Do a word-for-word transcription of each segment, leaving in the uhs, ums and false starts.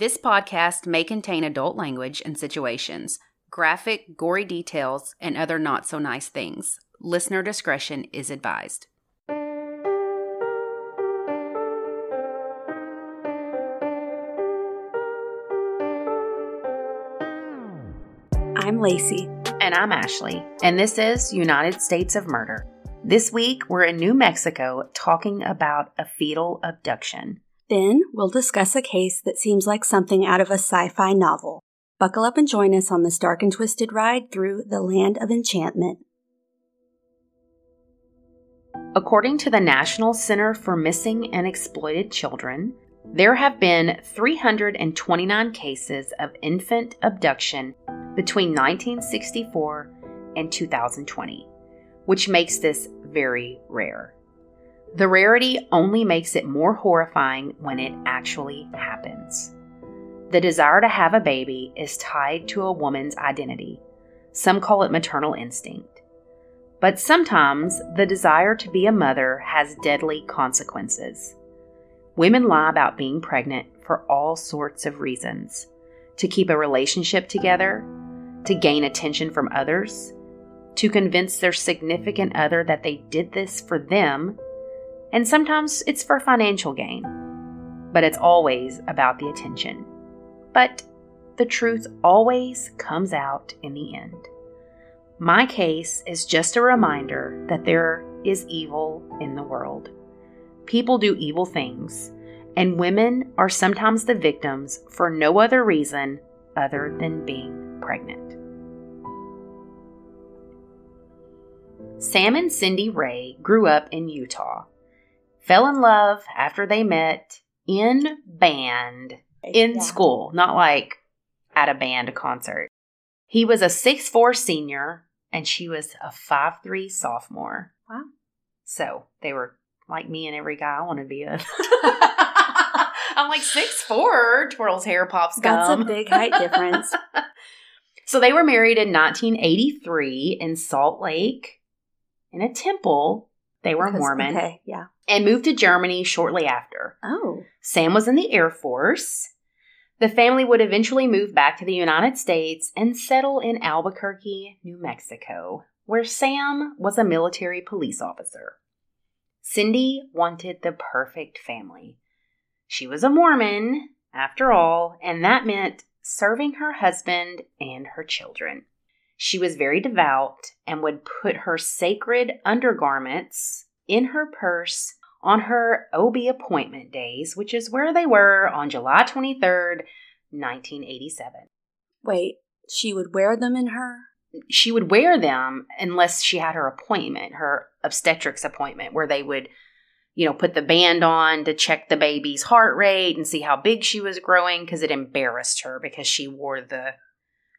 This podcast may contain adult language and situations, graphic, gory details, and other not-so-nice things. Listener discretion is advised. I'm Lacey. And I'm Ashley. And this is United States of Murder. This week, we're in New Mexico talking about a fetal abduction. Then, we'll discuss a case that seems like something out of a sci-fi novel. Buckle up and join us on this dark and twisted ride through the land of enchantment. According to the National Center for Missing and Exploited Children, there have been three hundred twenty-nine cases of infant abduction between nineteen sixty-four and two thousand twenty, which makes this very rare. The rarity only makes it more horrifying when it actually happens. The desire to have a baby is tied to a woman's identity. Some call it maternal instinct. But sometimes the desire to be a mother has deadly consequences. Women lie about being pregnant for all sorts of reasons: to keep a relationship together, to gain attention from others, to convince their significant other that they did this for them, and sometimes it's for financial gain. But it's always about the attention. But the truth always comes out in the end. My case is just a reminder that there is evil in the world. People do evil things, and women are sometimes the victims for no other reason other than being pregnant. Sam and Cindy Ray grew up in Utah, fell in love after they met in band, in yeah. school, not like at a band concert. He was a six foot four senior, and she was a five foot three sophomore. Wow. So they were like me and every guy I want to be with. I'm like six foot four, twirls hair, pops gum. That's a big height difference. So they were married in nineteen eighty-three in Salt Lake. In a temple, they were because, Mormon, okay, yeah, and moved to Germany shortly after. Oh. Sam was in the Air Force. The family would eventually move back to the United States and settle in Albuquerque, New Mexico, where Sam was a military police officer. Cindy wanted the perfect family. She was a Mormon, after all, and that meant serving her husband and her children. She was very devout and would put her sacred undergarments in her purse on her O B appointment days, which is where they were on July twenty-third, nineteen eighty-seven. Wait, she would wear them in her? She would wear them unless she had her appointment, her obstetrics appointment, where they would, you know, put the band on to check the baby's heart rate and see how big she was growing, because it embarrassed her because she wore the,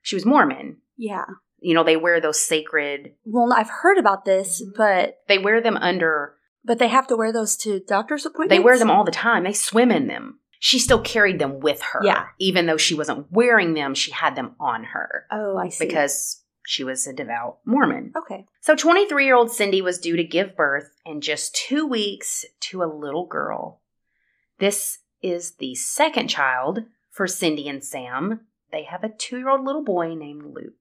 she was Mormon. Yeah. You know, they wear those sacred... Well, I've heard about this, but... They wear them under... But they have to wear those to doctor's appointments? They wear them all the time. They swim in them. She still carried them with her. Yeah. Even though she wasn't wearing them, she had them on her. Oh, I see. Because she was a devout Mormon. Okay. So twenty-three-year-old Cindy was due to give birth in just two weeks to a little girl. This is the second child for Cindy and Sam. They have a two-year-old little boy named Luke.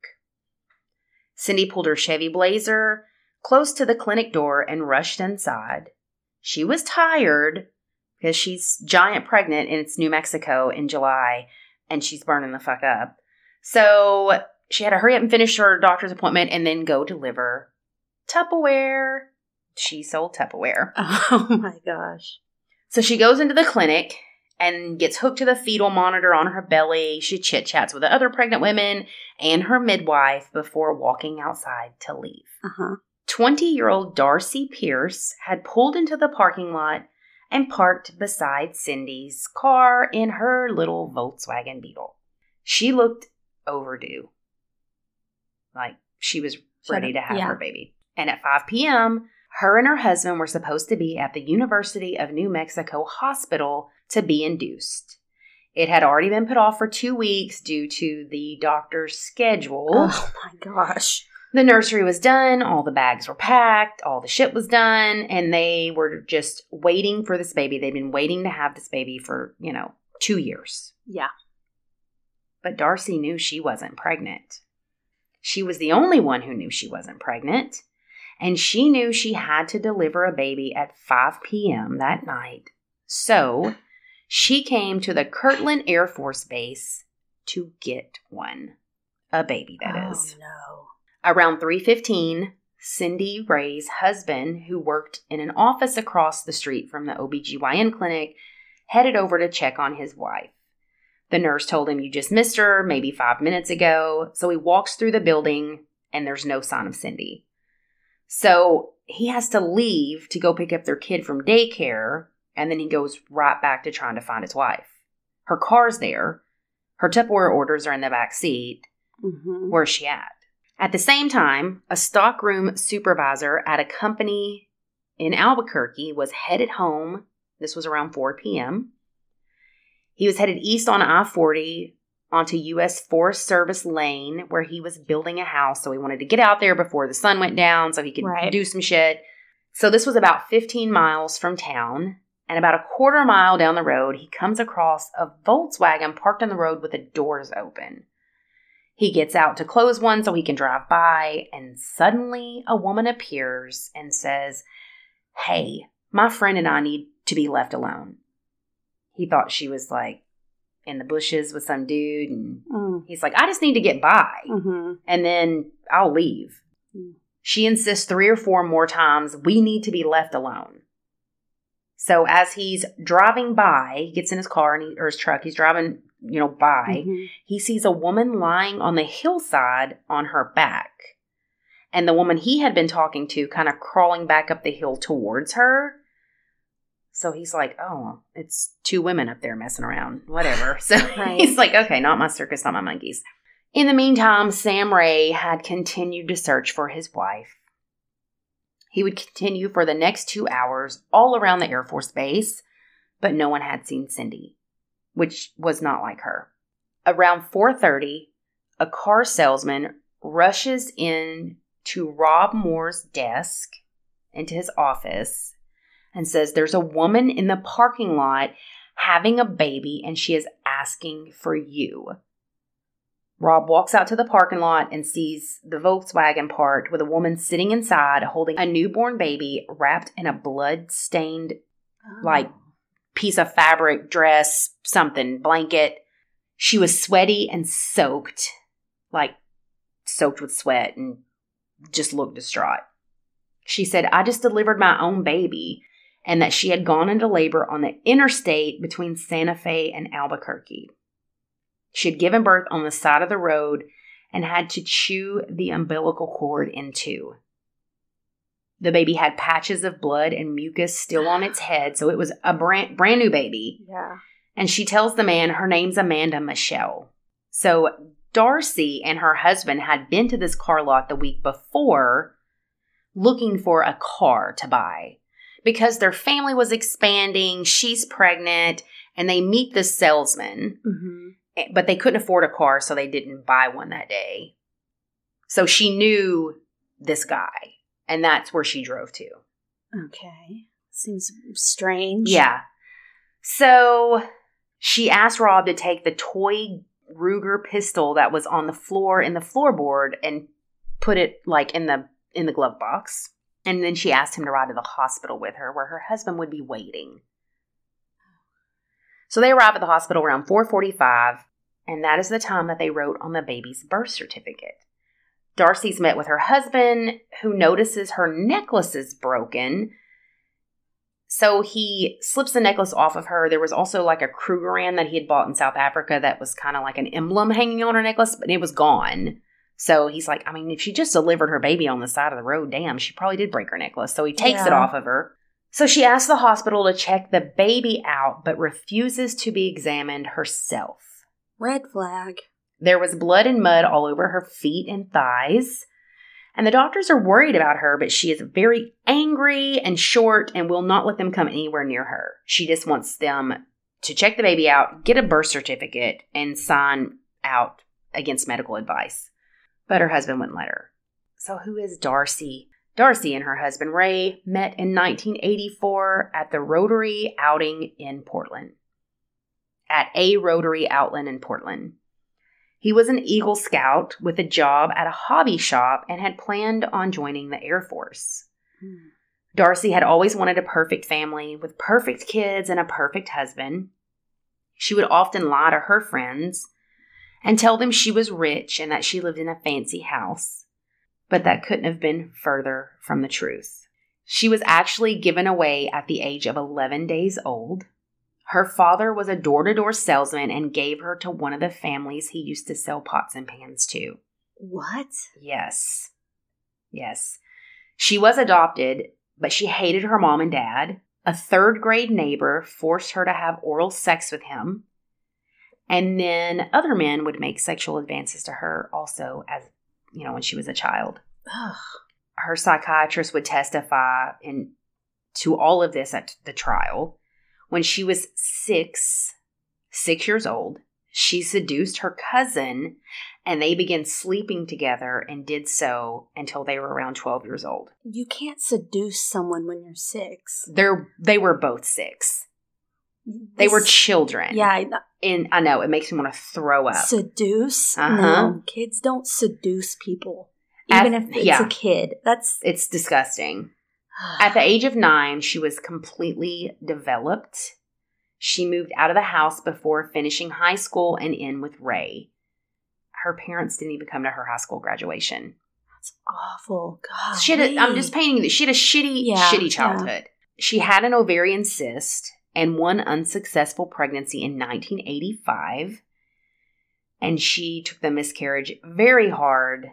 Cindy pulled her Chevy Blazer close to the clinic door and rushed inside. She was tired because she's giant pregnant and it's New Mexico in July and she's burning the fuck up. So she had to hurry up and finish her doctor's appointment and then go deliver Tupperware. She sold Tupperware. Oh my gosh. So she goes into the clinic and gets hooked to the fetal monitor on her belly. She chit-chats with the other pregnant women and her midwife before walking outside to leave. Uh-huh. twenty-year-old Darcy Pierce had pulled into the parking lot and parked beside Cindy's car in her little Volkswagen Beetle. She looked overdue. Like, she was ready to have yeah. her baby. And at five p.m., her and her husband were supposed to be at the University of New Mexico Hospital to be induced. It had already been put off for two weeks due to the doctor's schedule. Oh my gosh. The nursery was done, all the bags were packed, all the shit was done, and they were just waiting for this baby. They'd been waiting to have this baby for, you know, two years. Yeah. but Darcy knew she wasn't pregnant. She was the only one who knew she wasn't pregnant, and she knew she had to deliver a baby at five p.m. that night. So she came to the Kirtland Air Force Base to get one. A baby, that is. Oh, no. Around three fifteen, Cindy Ray's husband, who worked in an office across the street from the O B G Y N clinic, headed over to check on his wife. The nurse told him, "You just missed her maybe five minutes ago." So he walks through the building and there's no sign of Cindy. So he has to leave to go pick up their kid from daycare. And then he goes right back to trying to find his wife. Her car's there. Her Tupperware orders are in the back seat. Mm-hmm. Where's she at? At the same time, a stockroom supervisor at a company in Albuquerque was headed home. This was around four p.m. He was headed east on I forty onto U S Forest Service Lane where he was building a house. So he wanted to get out there before the sun went down so he could right. do some shit. So this was about fifteen miles from town. And about a quarter mile down the road, he comes across a Volkswagen parked on the road with the doors open. He gets out to close one so he can drive by. And suddenly a woman appears and says, "Hey, my friend and I need to be left alone." He thought she was, like, in the bushes with some dude. And mm. he's like, "I just need to get by. Mm-hmm. And then I'll leave." Mm. She insists three or four more times, "We need to be left alone." So as he's driving by, he gets in his car and he, or his truck. He's driving, you know, by. Mm-hmm. He sees a woman lying on the hillside on her back. And the woman he had been talking to kind of crawling back up the hill towards her. So he's like, "Oh, it's two women up there messing around, whatever." So right. he's like, "Okay, not my circus, not my monkeys." In the meantime, Sam Ray had continued to search for his wife. He would continue for the next two hours all around the Air Force Base, but no one had seen Cindy, which was not like her. Around four thirty, a car salesman rushes in to Rob Moore's desk into his office and says, "There's a woman in the parking lot having a baby and she is asking for you." Rob walks out to the parking lot and sees the Volkswagen parked with a woman sitting inside holding a newborn baby wrapped in a blood-stained, oh. like, piece of fabric, dress, something, blanket. She was sweaty and soaked, like, soaked with sweat and just looked distraught. She said, "I just delivered my own baby," and that she had gone into labor on the interstate between Santa Fe and Albuquerque. She had given birth on the side of the road and had to chew the umbilical cord in two. The baby had patches of blood and mucus still on its head, so it was a brand, brand new baby. Yeah. And she tells the man her name's Amanda Michelle. So Darcy and her husband had been to this car lot the week before looking for a car to buy. Because their family was expanding, she's pregnant, and they meet the salesman. Mm-hmm. But they couldn't afford a car, so they didn't buy one that day. So she knew this guy, and that's where she drove to. Okay. Seems strange. Yeah. So she asked Rob to take the toy Ruger pistol that was on the floor in the floorboard and put it, like, in the in the glove box. And then she asked him to ride to the hospital with her where her husband would be waiting. So they arrive at the hospital around four forty-five, and that is the time that they wrote on the baby's birth certificate. Darcy's met with her husband, who notices her necklace is broken. So he slips the necklace off of her. There was also, like, a Krugerrand that he had bought in South Africa that was kind of like an emblem hanging on her necklace, but it was gone. So he's like, I mean, if she just delivered her baby on the side of the road, damn, she probably did break her necklace. So he takes yeah. it off of her. So she asks the hospital to check the baby out, but refuses to be examined herself. Red flag. There was blood and mud all over her feet and thighs. And the doctors are worried about her, but she is very angry and short and will not let them come anywhere near her. She just wants them to check the baby out, get a birth certificate, and sign out against medical advice. But her husband wouldn't let her. So who is Darcy? Darcy and her husband Ray met in nineteen eighty-four at the Rotary outing in Portland. At a Rotary outlet in Portland. He was an Eagle Scout with a job at a hobby shop and had planned on joining the Air Force. Hmm. Darcy had always wanted a perfect family with perfect kids and a perfect husband. She would often lie to her friends and tell them she was rich and that she lived in a fancy house. But that couldn't have been further from the truth. She was actually given away at the age of eleven days old. Her father was a door-to-door salesman and gave her to one of the families he used to sell pots and pans to. What? Yes. Yes. She was adopted, but she hated her mom and dad. A third-grade neighbor forced her to have oral sex with him. And then other men would make sexual advances to her also as, you know, when she was a child. Ugh. Her psychiatrist would testify in, to all of this at the trial. When she was six, six years old, she seduced her cousin and they began sleeping together and did so until they were around twelve years old. You can't seduce someone when you're six. They're, they were both six. They were children. Yeah. I know. And I know. It makes me want to throw up. Seduce? Uh-huh. No. Kids don't seduce people. Even at, if it's yeah. a kid. That's It's disgusting. At the age of nine, she was completely developed. She moved out of the house before finishing high school and in with Ray. Her parents didn't even come to her high school graduation. That's awful. God. She had a, I'm just painting that. She had a shitty, yeah, shitty childhood. Yeah. She had an ovarian cyst and one unsuccessful pregnancy in nineteen eighty-five. And she took the miscarriage very hard.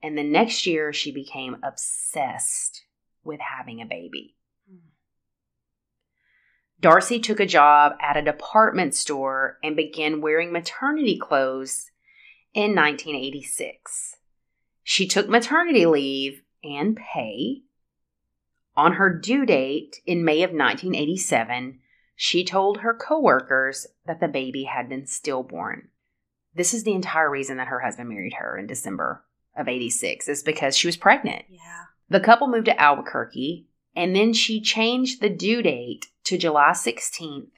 And the next year, she became obsessed with having a baby. Mm. Darcy took a job at a department store and began wearing maternity clothes in nineteen eighty-six. She took maternity leave and pay. On her due date in May of nineteen eighty-seven, she told her coworkers that the baby had been stillborn. This is the entire reason that her husband married her in December of eighty-six, is because she was pregnant. Yeah. The couple moved to Albuquerque, and then she changed the due date to July sixteenth,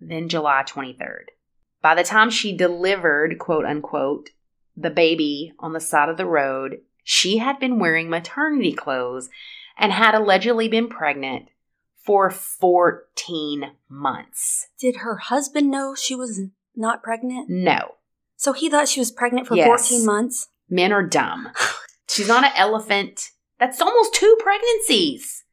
then July twenty-third. By the time she delivered, quote unquote, the baby on the side of the road, she had been wearing maternity clothes and had allegedly been pregnant for fourteen months. Did her husband know she was not pregnant? No. So he thought she was pregnant for yes. fourteen months? Men are dumb. She's not an elephant. That's almost two pregnancies.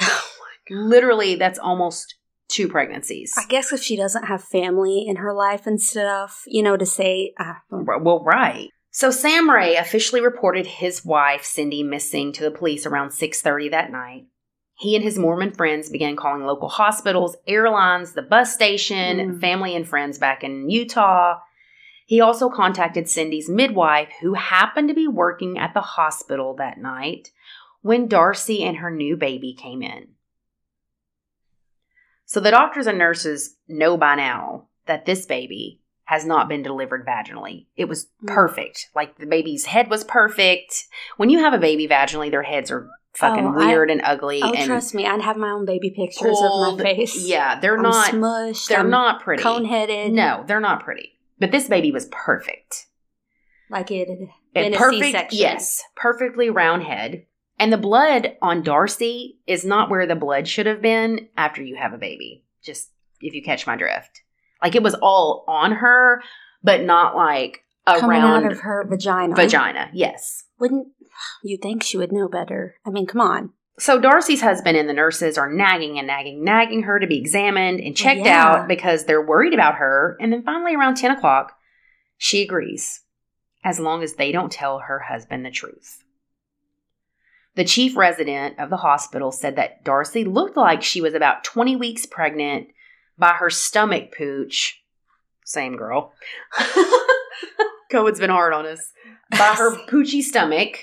Oh, my God. Literally, that's almost two pregnancies. I guess if she doesn't have family in her life and stuff, you know, to say. Uh, well, right. So Sam Ray officially reported his wife, Cindy, missing to the police around six thirty that night. He and his Mormon friends began calling local hospitals, airlines, the bus station, mm. family and friends back in Utah. He also contacted Cindy's midwife, who happened to be working at the hospital that night when Darcy and her new baby came in. So the doctors and nurses know by now that this baby has not been delivered vaginally. It was perfect. Like, the baby's head was perfect. When you have a baby vaginally, their heads are fucking oh, weird I, and ugly. Oh, and trust me, I'd have my own baby pictures pulled, of my face. Yeah, they're I'm not smushed. They're I'm not pretty. Cone-headed. No, they're not pretty. But this baby was perfect. Like it had been a C-section. Yes, perfectly round head. And the blood on Darcy is not where the blood should have been after you have a baby. Just if you catch my drift. Like, it was all on her, but not like around. Coming out of her vagina. Vagina, yes. Wouldn't you think she would know better? I mean, come on. So Darcy's husband and the nurses are nagging and nagging, nagging her to be examined and checked yeah. out because they're worried about her. And then finally around ten o'clock, she agrees, as long as they don't tell her husband the truth. The chief resident of the hospital said that Darcy looked like she was about twenty weeks pregnant by her stomach pooch. Same girl. COVID's been hard on us. By her poochy stomach.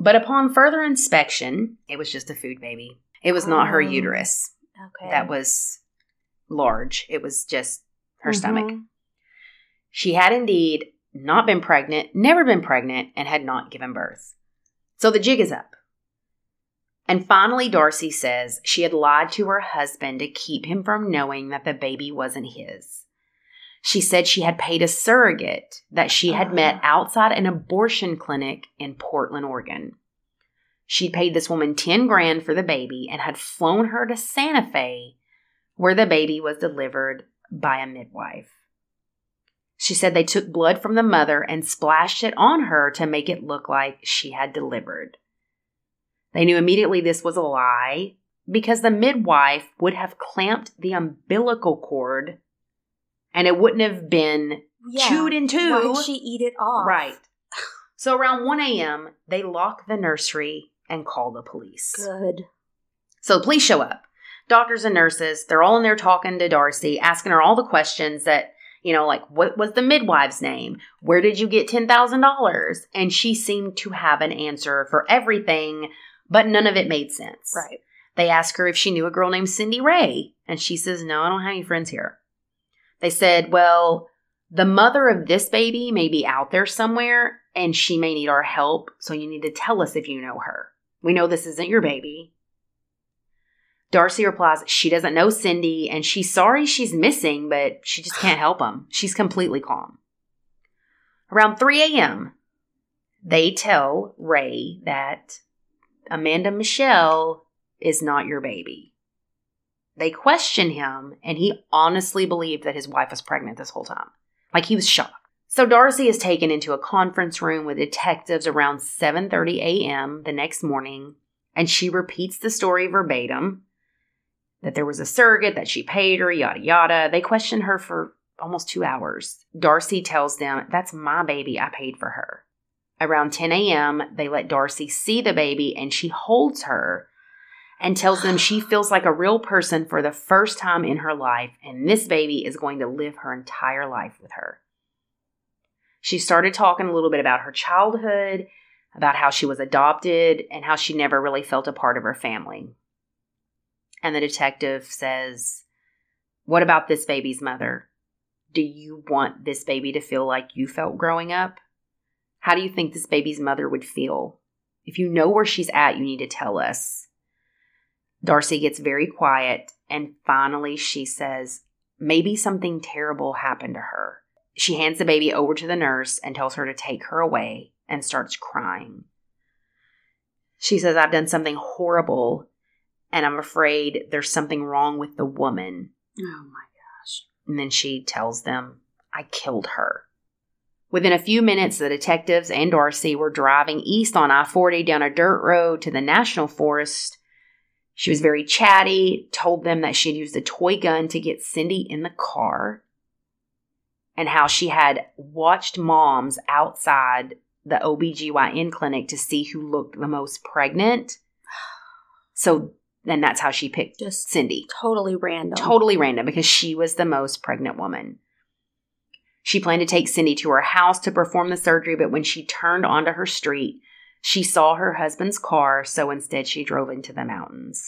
But upon further inspection, it was just a food baby. It was not oh. her uterus. Okay. That was large. It was just her mm-hmm. stomach. She had indeed not been pregnant, never been pregnant, and had not given birth. So the jig is up. And finally, Darcy says she had lied to her husband to keep him from knowing that the baby wasn't his. She said she had paid a surrogate that she had met outside an abortion clinic in Portland, Oregon. She'd paid this woman ten grand for the baby and had flown her to Santa Fe, where the baby was delivered by a midwife. She said they took blood from the mother and splashed it on her to make it look like she had delivered. They knew immediately this was a lie because the midwife would have clamped the umbilical cord and it wouldn't have been yeah. chewed in two. Why did she eat it off? Right. So around one a.m., they lock the nursery and call the police. Good. So the police show up. Doctors and nurses, they're all in there talking to Darcy, asking her all the questions that, you know, like, what was the midwife's name? Where did you get ten thousand dollars? And she seemed to have an answer for everything, but none of it made sense. Right. They ask her if she knew a girl named Cindy Ray, and she says, no, I don't have any friends here. They said, well, the mother of this baby may be out there somewhere, and she may need our help, so you need to tell us if you know her. We know this isn't your baby. Darcy replies she doesn't know Cindy, and she's sorry she's missing, but she just can't help them. She's completely calm. Around three a.m., they tell Ray that Amanda Michelle is not your baby. They question him, and he honestly believed that his wife was pregnant this whole time. Like, he was shocked. So Darcy is taken into a conference room with detectives around seven thirty a.m. the next morning, and she repeats the story verbatim. That there was a surrogate, that she paid her, yada, yada. They question her for almost two hours. Darcy tells them, that's my baby, I paid for her. Around ten a.m., they let Darcy see the baby, and she holds her and tells them she feels like a real person for the first time in her life, and this baby is going to live her entire life with her. She started talking a little bit about her childhood, about how she was adopted, and how she never really felt a part of her family. And the detective says, what about this baby's mother? Do you want this baby to feel like you felt growing up? How do you think this baby's mother would feel? If you know where she's at, you need to tell us. Darcy gets very quiet, and finally she says, maybe something terrible happened to her. She hands the baby over to the nurse and tells her to take her away and starts crying. She says, I've done something horrible, and I'm afraid there's something wrong with the woman. Oh my gosh. And then she tells them, I killed her. Within a few minutes, the detectives and Darcy were driving east on I forty down a dirt road to the National Forest. She was very chatty, told them that she'd used a toy gun to get Cindy in the car, and how she had watched moms outside the O B G Y N clinic to see who looked the most pregnant. So then that's how she picked Just Cindy. Totally random. Totally random because she was the most pregnant woman. She planned to take Cindy to her house to perform the surgery, but when she turned onto her street, she saw her husband's car, so instead she drove into the mountains.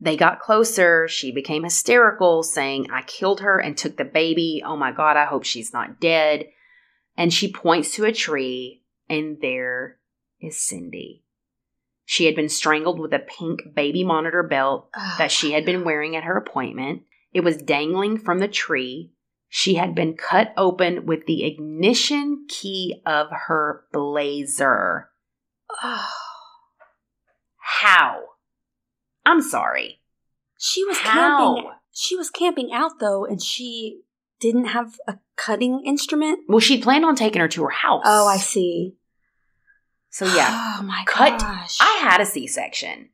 They got closer. She became hysterical, saying, I killed her and took the baby. Oh my God, I hope she's not dead. And she points to a tree, and there is Cindy. She had been strangled with a pink baby monitor belt oh, that she had been wearing at her appointment. It was dangling from the tree. She had been cut open with the ignition key of her blazer. Oh. How? I'm sorry. She was How? camping. She was camping out, though, and she didn't have a cutting instrument? Well, she'd planned on taking her to her house. Oh, I see. So, yeah. Oh, my Cut. gosh. I had a C-section.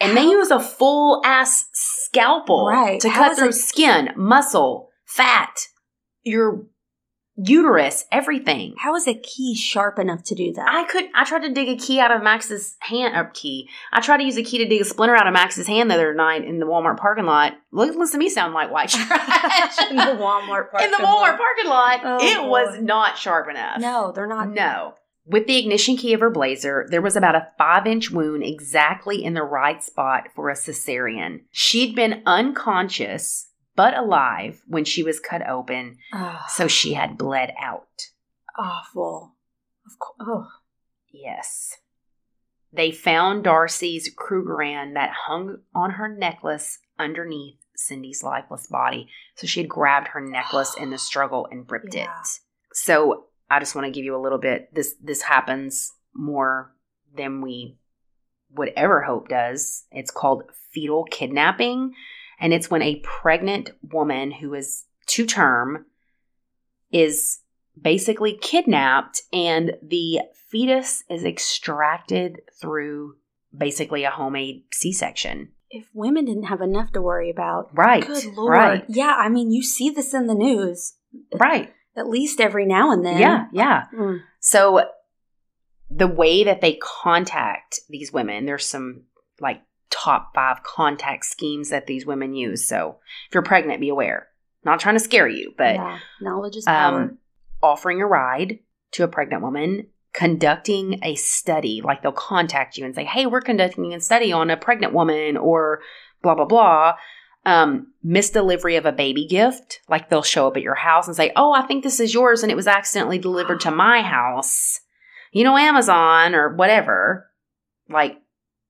And How? they use a full-ass scalpel right. to How cut through it? skin, muscle, fat, your uterus, everything. How is a key sharp enough to do that? I could. I tried to dig a key out of Max's hand. Up key. I tried to use a key to dig a splinter out of Max's hand the other night in the Walmart parking lot. Look, listen to me sound like white trash. in the Walmart parking lot. In the Walmart parking lot, oh, it Lord. was not sharp enough. No, they're not. No. With the ignition key of her blazer, there was about a five-inch wound exactly in the right spot for a cesarean. She'd been unconscious but alive when she was cut open, oh. so she had bled out. Awful. Of course. Oh. Yes. They found Darcy's Krugerrand that hung on her necklace underneath Cindy's lifeless body. So she had grabbed her necklace in the struggle and ripped yeah. it. So I just want to give you a little bit. This this happens more than we would ever hope does. It's called fetal kidnapping. And it's when a pregnant woman who is to term is basically kidnapped and the fetus is extracted through basically a homemade C-section. If women didn't have enough to worry about. Right. Good Lord. Right. Yeah. I mean, you see this in the news. Right. At least every now and then. Yeah. Yeah. Mm. So the way that they contact these women, there's some like top five contact schemes that these women use. So if you're pregnant, be aware. Not trying to scare you, but. Yeah. Knowledge is power. Um, offering a ride to a pregnant woman. Conducting a study, like they'll contact you and say, hey, we're conducting a study on a pregnant woman or blah, blah, blah. Um, misdelivery of a baby gift, like they'll show up at your house and say, oh, I think this is yours and it was accidentally delivered to my house. You know, Amazon or whatever. Like,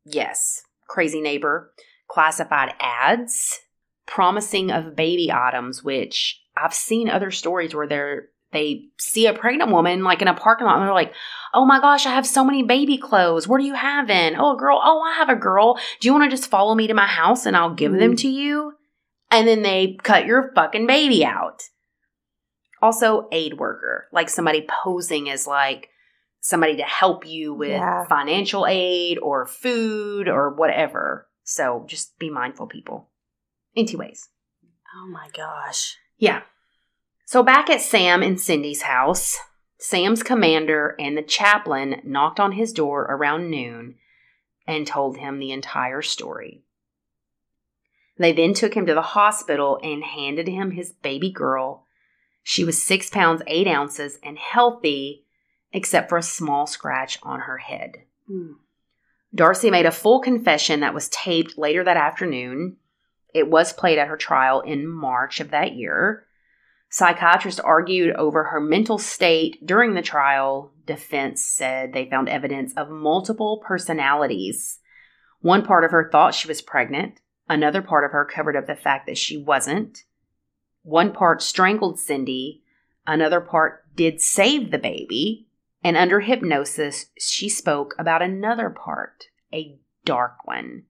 yes, crazy neighbor. Classified ads. Promising of baby items, which I've seen other stories where they're They see a pregnant woman like in a parking lot and they're like, oh my gosh, I have so many baby clothes. What are you having? Oh, a girl. Oh, I have a girl. Do you want to just follow me to my house and I'll give mm-hmm. them to you? And then they cut your fucking baby out. Also, aid worker, like somebody posing as like somebody to help you with yeah. financial aid or food or whatever. So just be mindful, people. Anyways. Oh my gosh. Yeah. So back at Sam and Cindy's house, Sam's commander and the chaplain knocked on his door around noon and told him the entire story. They then took him to the hospital and handed him his baby girl. She was six pounds, eight ounces and healthy, except for a small scratch on her head. Mm. Darcy made a full confession that was taped later that afternoon. It was played at her trial in March of that year. Psychiatrists argued over her mental state during the trial. Defense said they found evidence of multiple personalities. One part of her thought she was pregnant. Another part of her covered up the fact that she wasn't. One part strangled Cindy. Another part did save the baby. And under hypnosis, she spoke about another part, a dark one.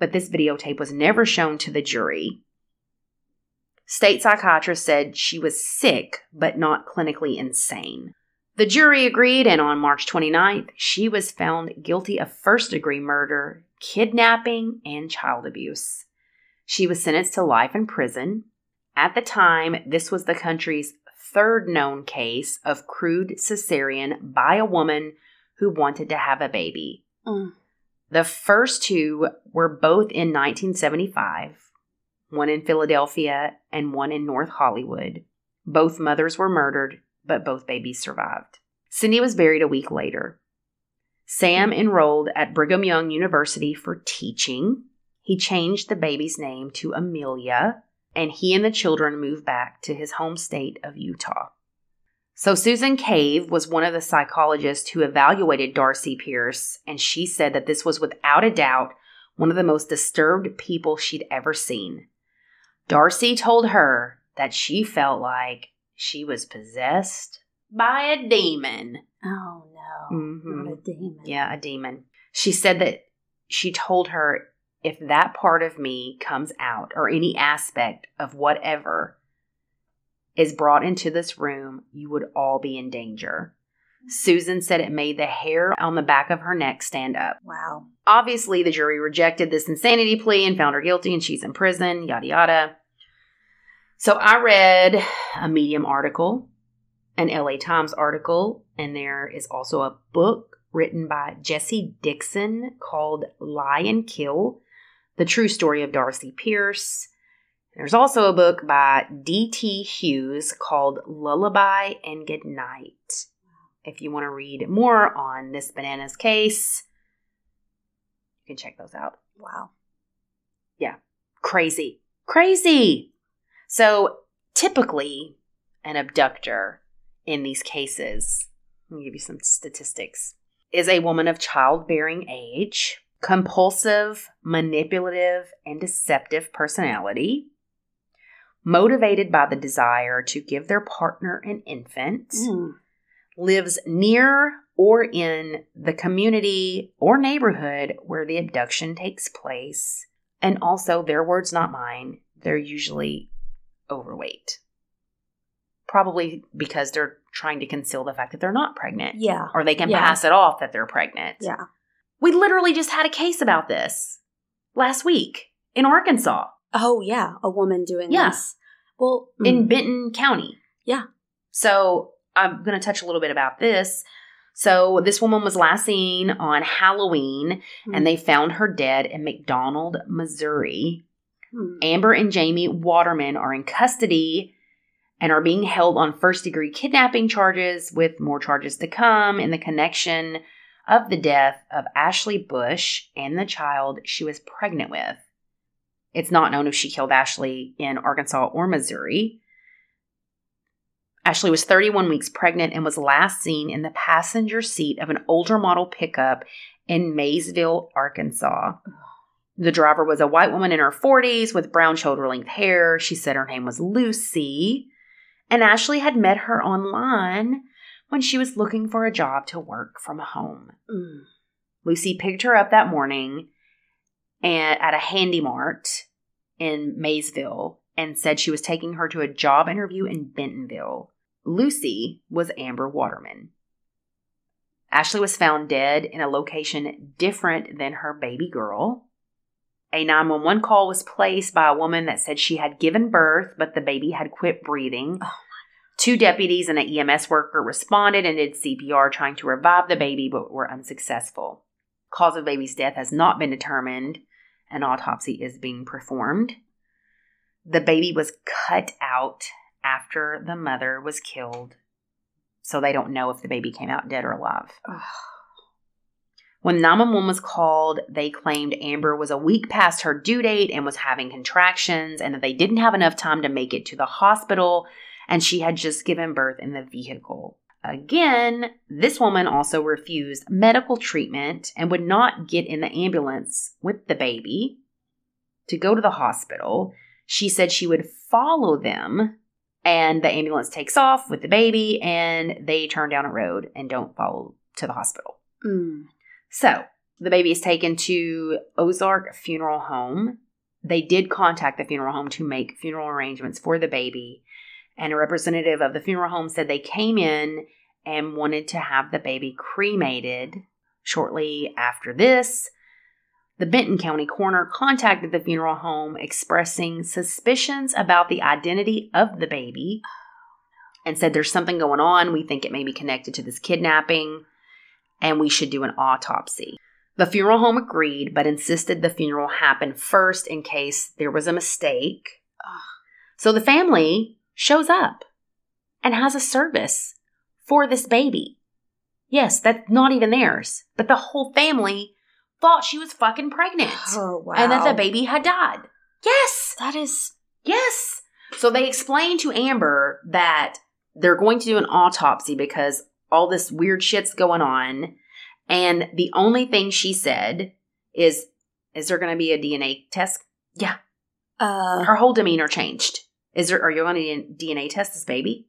But this videotape was never shown to the jury. State psychiatrist said she was sick, but not clinically insane. The jury agreed, and on March twenty-ninth, she was found guilty of first-degree murder, kidnapping, and child abuse. She was sentenced to life in prison. At the time, this was the country's third known case of crude cesarean by a woman who wanted to have a baby. Mm. The first two were both in nineteen seventy-five. One in Philadelphia and one in North Hollywood. Both mothers were murdered, but both babies survived. Cindy was buried a week later. Sam enrolled at Brigham Young University for teaching. He changed the baby's name to Amelia, and he and the children moved back to his home state of Utah. So Susan Cave was one of the psychologists who evaluated Darcy Pierce, and she said that this was without a doubt one of the most disturbed people she'd ever seen. Darcy told her that she felt like she was possessed by a demon. Oh, no. Mm-hmm. Not a demon. Yeah, a demon. She said that she told her, if that part of me comes out, or any aspect of whatever is brought into this room, you would all be in danger. Susan said it made the hair on the back of her neck stand up. Wow. Obviously, the jury rejected this insanity plea and found her guilty, and she's in prison, yada, yada. So I read a Medium article, an L A Times article, and there is also a book written by Jesse Dixon called Lie and Kill, The True Story of Darcy Pierce. There's also a book by D T Hughes called Lullaby and Goodnight. If you want to read more on this bananas case, you can check those out. Wow. Yeah. Crazy. Crazy. So typically an abductor in these cases, let me give you some statistics, is a woman of childbearing age compulsive, manipulative, and deceptive personality, motivated by the desire to give their partner an infant, mm. lives near or in the community or neighborhood where the abduction takes place, and also, their words, not mine, they're usually overweight. Probably because they're trying to conceal the fact that they're not pregnant. Yeah. Or they can yeah. pass it off that they're pregnant. Yeah. We literally just had a case about this last week in Arkansas. Oh, yeah. A woman doing yeah. this. Well, in mm. Benton County. Yeah. So I'm going to touch a little bit about this. So this woman was last seen on Halloween, mm. and they found her dead in McDonald, Missouri. Mm. Amber and Jamie Waterman are in custody and are being held on first-degree kidnapping charges, with more charges to come in the connection of the death of Ashley Bush and the child she was pregnant with. It's not known if she killed Ashley in Arkansas or Missouri. Ashley was thirty-one weeks pregnant and was last seen in the passenger seat of an older model pickup in Maysville, Arkansas. The driver was a white woman in her forties with brown shoulder-length hair. She said her name was Lucy, and Ashley had met her online when she was looking for a job to work from home. Mm. Lucy picked her up that morning and at a Handy Mart in Maysville and said she was taking her to a job interview in Bentonville. Lucy was Amber Waterman. Ashley was found dead in a location different than her baby girl. A nine one one call was placed by a woman that said she had given birth, but the baby had quit breathing. Oh, two deputies and an E M S worker responded and did C P R, trying to revive the baby, but were unsuccessful. Cause of baby's death has not been determined. An autopsy is being performed. The baby was cut out after the mother was killed, so they don't know if the baby came out dead or alive. Ugh. When nine one one was called, they claimed Amber was a week past her due date and was having contractions, and that they didn't have enough time to make it to the hospital, and she had just given birth in the vehicle. Again, this woman also refused medical treatment and would not get in the ambulance with the baby to go to the hospital. She said she would follow them, and the ambulance takes off with the baby, and they turn down a road and don't follow to the hospital. Mm. So, the baby is taken to Ozark Funeral Home. They did contact the funeral home to make funeral arrangements for the baby, and a representative of the funeral home said they came in and wanted to have the baby cremated. Shortly after this, the Benton County coroner contacted the funeral home, expressing suspicions about the identity of the baby and said, "There's something going on. We think it may be connected to this kidnapping, and we should do an autopsy." The funeral home agreed, but insisted the funeral happen first in case there was a mistake. Ugh. So the family shows up and has a service for this baby. Yes, that's not even theirs. But the whole family thought she was fucking pregnant. Oh, wow. And that the baby had died. Yes. That is... Yes. So they explained to Amber that they're going to do an autopsy because all this weird shit's going on. And the only thing she said is, is there going to be a D N A test? Yeah. Uh, Her whole demeanor changed. Is there, are you going to D N A test this baby?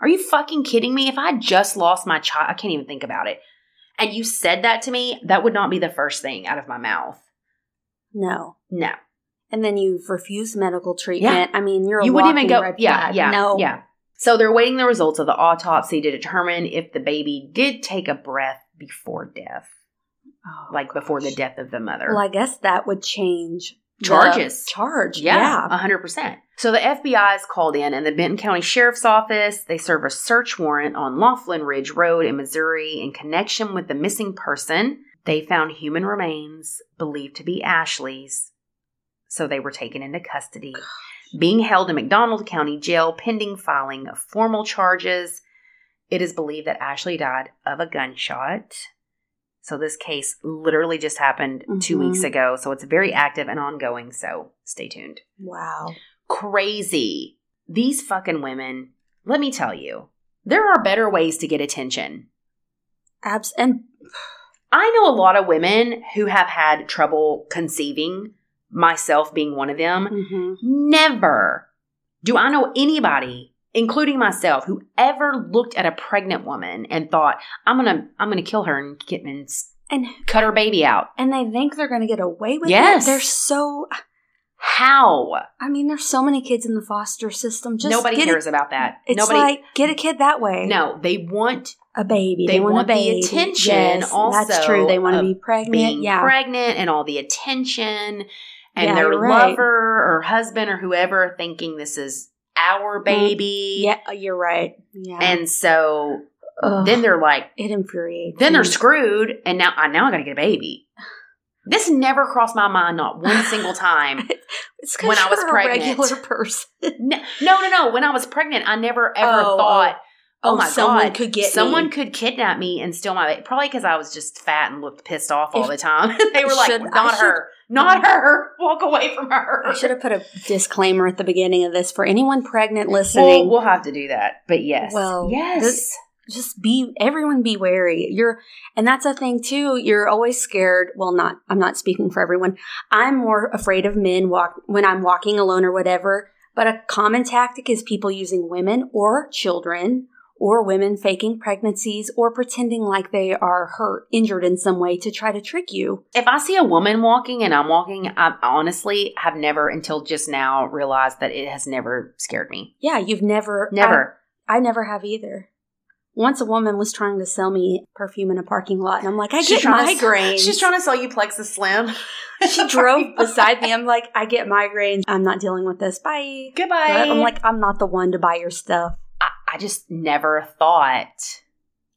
Are you fucking kidding me? If I just lost my child, I can't even think about it, and you said that to me, that would not be the first thing out of my mouth. No. No. And then you've refused medical treatment. Yeah. I mean, you're a you wouldn't even go. Red yeah. Flag. Yeah. No. Yeah. So they're waiting the results of the autopsy to determine if the baby did take a breath before death, oh, like gosh. before the death of the mother. Well, I guess that would change charges. Charge, yeah, yeah, one hundred percent. So the F B I is called in, and the Benton County Sheriff's Office, they serve a search warrant on Laughlin Ridge Road in Missouri in connection with the missing person. They found human remains believed to be Ashley's, so they were taken into custody. Gosh. Being held in McDonald County Jail pending filing of formal charges. It is believed that Ashley died of a gunshot. So this case literally just happened mm-hmm. two weeks ago. So it's very active and ongoing. So stay tuned. Wow. Crazy. These fucking women, let me tell you, there are better ways to get attention. Abs- and I know a lot of women who have had trouble conceiving, myself being one of them. Mm-hmm. Never do I know anybody, including myself, who ever looked at a pregnant woman and thought, I'm going to I'm gonna kill her and get and, and cut her baby out. And they think they're going to get away with yes. it. They're so... How? I mean, there's so many kids in the foster system. Just Nobody cares a, about that. It's Nobody, like, get a kid that way. No, they want... A baby. They, they want, want a baby. The attention yes, also. That's true. They want to be pregnant. Being yeah. pregnant and all the attention and yeah, their right. lover or husband or whoever thinking this is our baby. Yeah, you're right. Yeah. And so Ugh, then they're like. It infuriates Then me. They're screwed and now, now I got to get a baby. This never crossed my mind not one single time it's when I was pregnant. You're a regular person. no, no, no, no. When I was pregnant, I never ever oh, thought. Oh, oh my someone God. Could get someone me. could kidnap me and steal my baby. Probably because I was just fat and looked pissed off all the time. They were like, should, not should, her. Not her. Walk away from her. I should have put a disclaimer at the beginning of this for anyone pregnant listening. Well, we'll have to do that. But yes. Well, yes. This, just be, everyone be wary. You're, and that's a thing too. You're always scared. Well, not, I'm not speaking for everyone. I'm more afraid of men walk when I'm walking alone or whatever. But a common tactic is people using women or children or women faking pregnancies or pretending like they are hurt, injured in some way to try to trick you. If I see a woman walking and I'm walking, I honestly have never until just now realized that it has never scared me. Yeah, you've never. Never. I, I never have either. Once a woman was trying to sell me perfume in a parking lot, and I'm like, I she's get migraines. To, she's trying to sell you Plexus Slim. She drove beside me. I'm like, I get migraines. I'm not dealing with this. Bye. Goodbye. But I'm like, I'm not the one to buy your stuff. I just never thought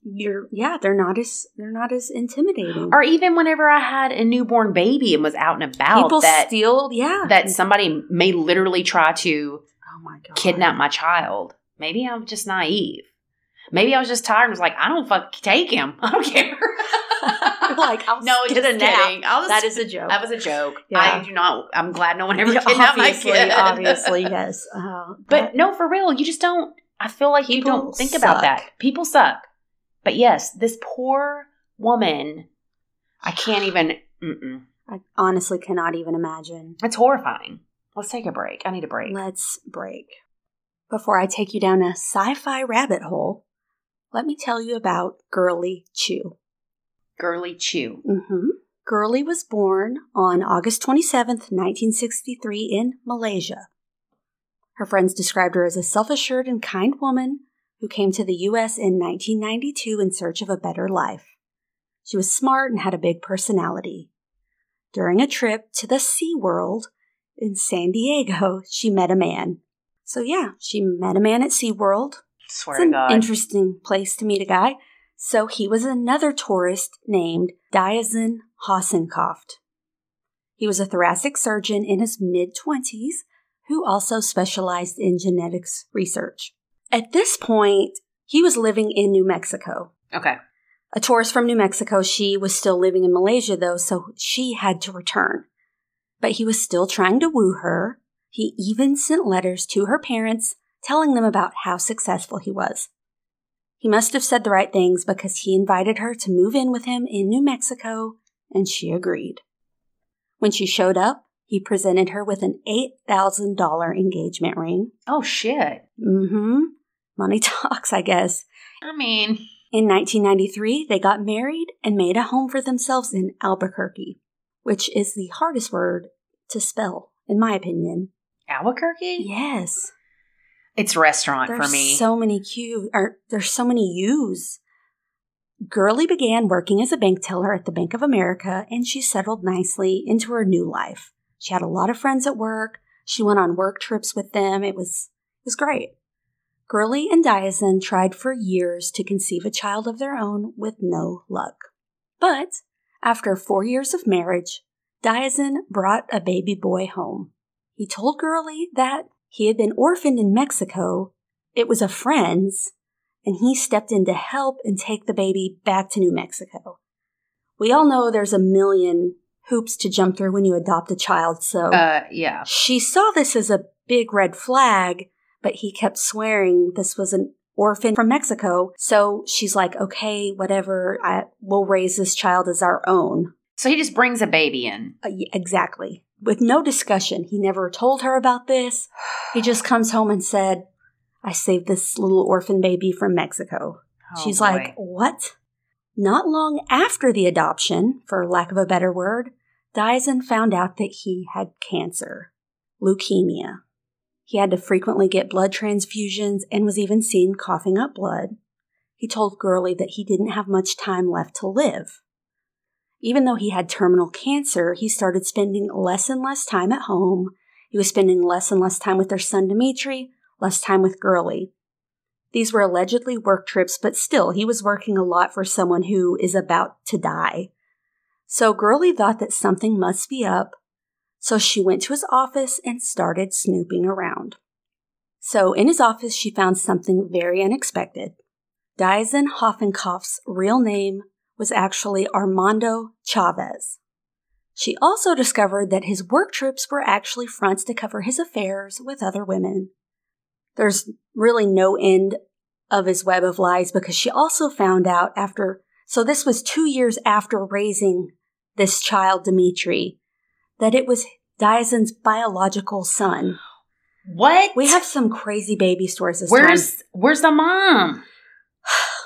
you're yeah they're not as they're not as intimidating. Or even whenever I had a newborn baby and was out and about, people that still yeah that somebody may literally try to oh my God. kidnap my child. Maybe I'm just naive. Maybe I was just tired and was like, I don't fuck take him. I don't care. Like, I'll no, just kidding. kidding. I'll just, that is a joke. That was a joke. Yeah. I do not. I'm glad no one ever kidnapped my kid. Obviously, yes. Uh, but, but no, for real, you just don't. I feel like people you don't think suck. about that. People suck. But yes, this poor woman, I can't even, mm-mm. I honestly cannot even imagine. It's horrifying. Let's take a break. I need a break. Let's break. Before I take you down a sci-fi rabbit hole, let me tell you about Girly Chew. Girly Chew. Mm-hmm. Girly was born on August twenty-seventh, nineteen sixty-three in Malaysia. Her friends described her as a self-assured and kind woman who came to the U S in nineteen ninety-two in search of a better life. She was smart and had a big personality. During a trip to the SeaWorld in San Diego, she met a man. So yeah, she met a man at SeaWorld. Swear to God. It's an interesting place to meet a guy. So he was another tourist named Diazien Hossencofft. He was a thoracic surgeon in his mid-twenties who also specialized in genetics research. At this point, he was living in New Mexico. Okay. A tourist from New Mexico, she was still living in Malaysia, though, so she had to return. But he was still trying to woo her. He even sent letters to her parents telling them about how successful he was. He must have said the right things because he invited her to move in with him in New Mexico, and she agreed. When she showed up, he presented her with an eight thousand dollars engagement ring. Oh, shit. Mm-hmm. Money talks, I guess. I mean. In nineteen ninety-three, they got married and made a home for themselves in Albuquerque, which is the hardest word to spell, in my opinion. Albuquerque? Yes. It's restaurant there's for me. There's so many Q, or there's so many U's. Girly began working as a bank teller at the Bank of America, and she settled nicely into her new life. She had a lot of friends at work. She went on work trips with them. It was it was great. Girly and Diazien tried for years to conceive a child of their own with no luck. But after four years of marriage, Diazien brought a baby boy home. He told Girly that he had been orphaned in Mexico. It was a friend's, and he stepped in to help and take the baby back to New Mexico. We all know there's a million hoops to jump through when you adopt a child. So uh, yeah, she saw this as a big red flag, but he kept swearing this was an orphan from Mexico. So she's like, okay, whatever, I, we'll raise this child as our own. So he just brings a baby in. Uh, yeah, exactly. With no discussion. He never told her about this. He just comes home and said, I saved this little orphan baby from Mexico. Oh, She's boy. like, what? Not long after the adoption, for lack of a better word, Diazien found out that he had cancer, leukemia. He had to frequently get blood transfusions and was even seen coughing up blood. He told Girly that he didn't have much time left to live. Even though he had terminal cancer, he started spending less and less time at home. He was spending less and less time with their son, Dimitri, less time with Girly. These were allegedly work trips, but still, he was working a lot for someone who is about to die. So Girly thought that something must be up, so she went to his office and started snooping around. So in his office, she found something very unexpected. Diazien Hossencofftt's real name was actually Armando Chavez. She also discovered that his work trips were actually fronts to cover his affairs with other women. There's really no end of his web of lies, because she also found out after, so this was two years after raising this child, Dimitri, that it was Diazien's biological son. What? We have some crazy baby stories this where's, time. Where's the mom?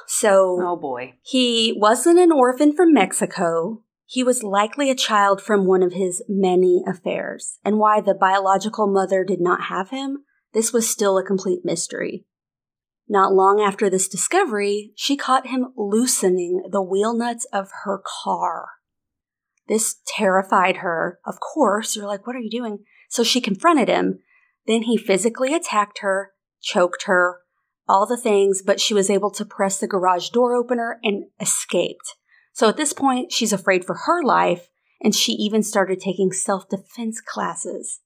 So, oh boy. He wasn't an orphan from Mexico. He was likely a child from one of his many affairs. And why the biological mother did not have him, this was still a complete mystery. Not long after this discovery, she caught him loosening the wheel nuts of her car. This terrified her. Of course, you're like, what are you doing? So she confronted him. Then he physically attacked her, choked her, all the things, but she was able to press the garage door opener and escaped. So at this point, she's afraid for her life, and she even started taking self-defense classes.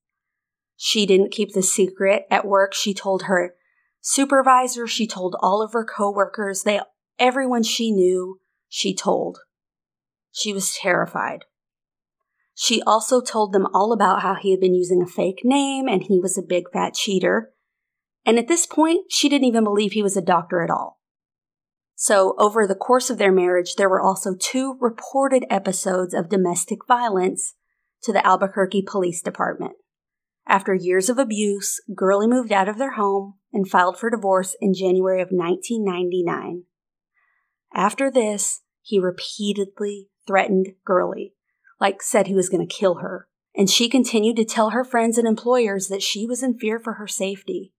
She didn't keep the secret. At work, she told her supervisor, she told all of her coworkers, they, everyone she knew, she told. She was terrified. She also told them all about how he had been using a fake name and he was a big fat cheater. And at this point, she didn't even believe he was a doctor at all. So over the course of their marriage, there were also two reported episodes of domestic violence to the Albuquerque Police Department. After years of abuse, Girly moved out of their home and filed for divorce in January of nineteen ninety-nine. After this, he repeatedly threatened Girly, like said he was going to kill her. And she continued to tell her friends and employers that she was in fear for her safety.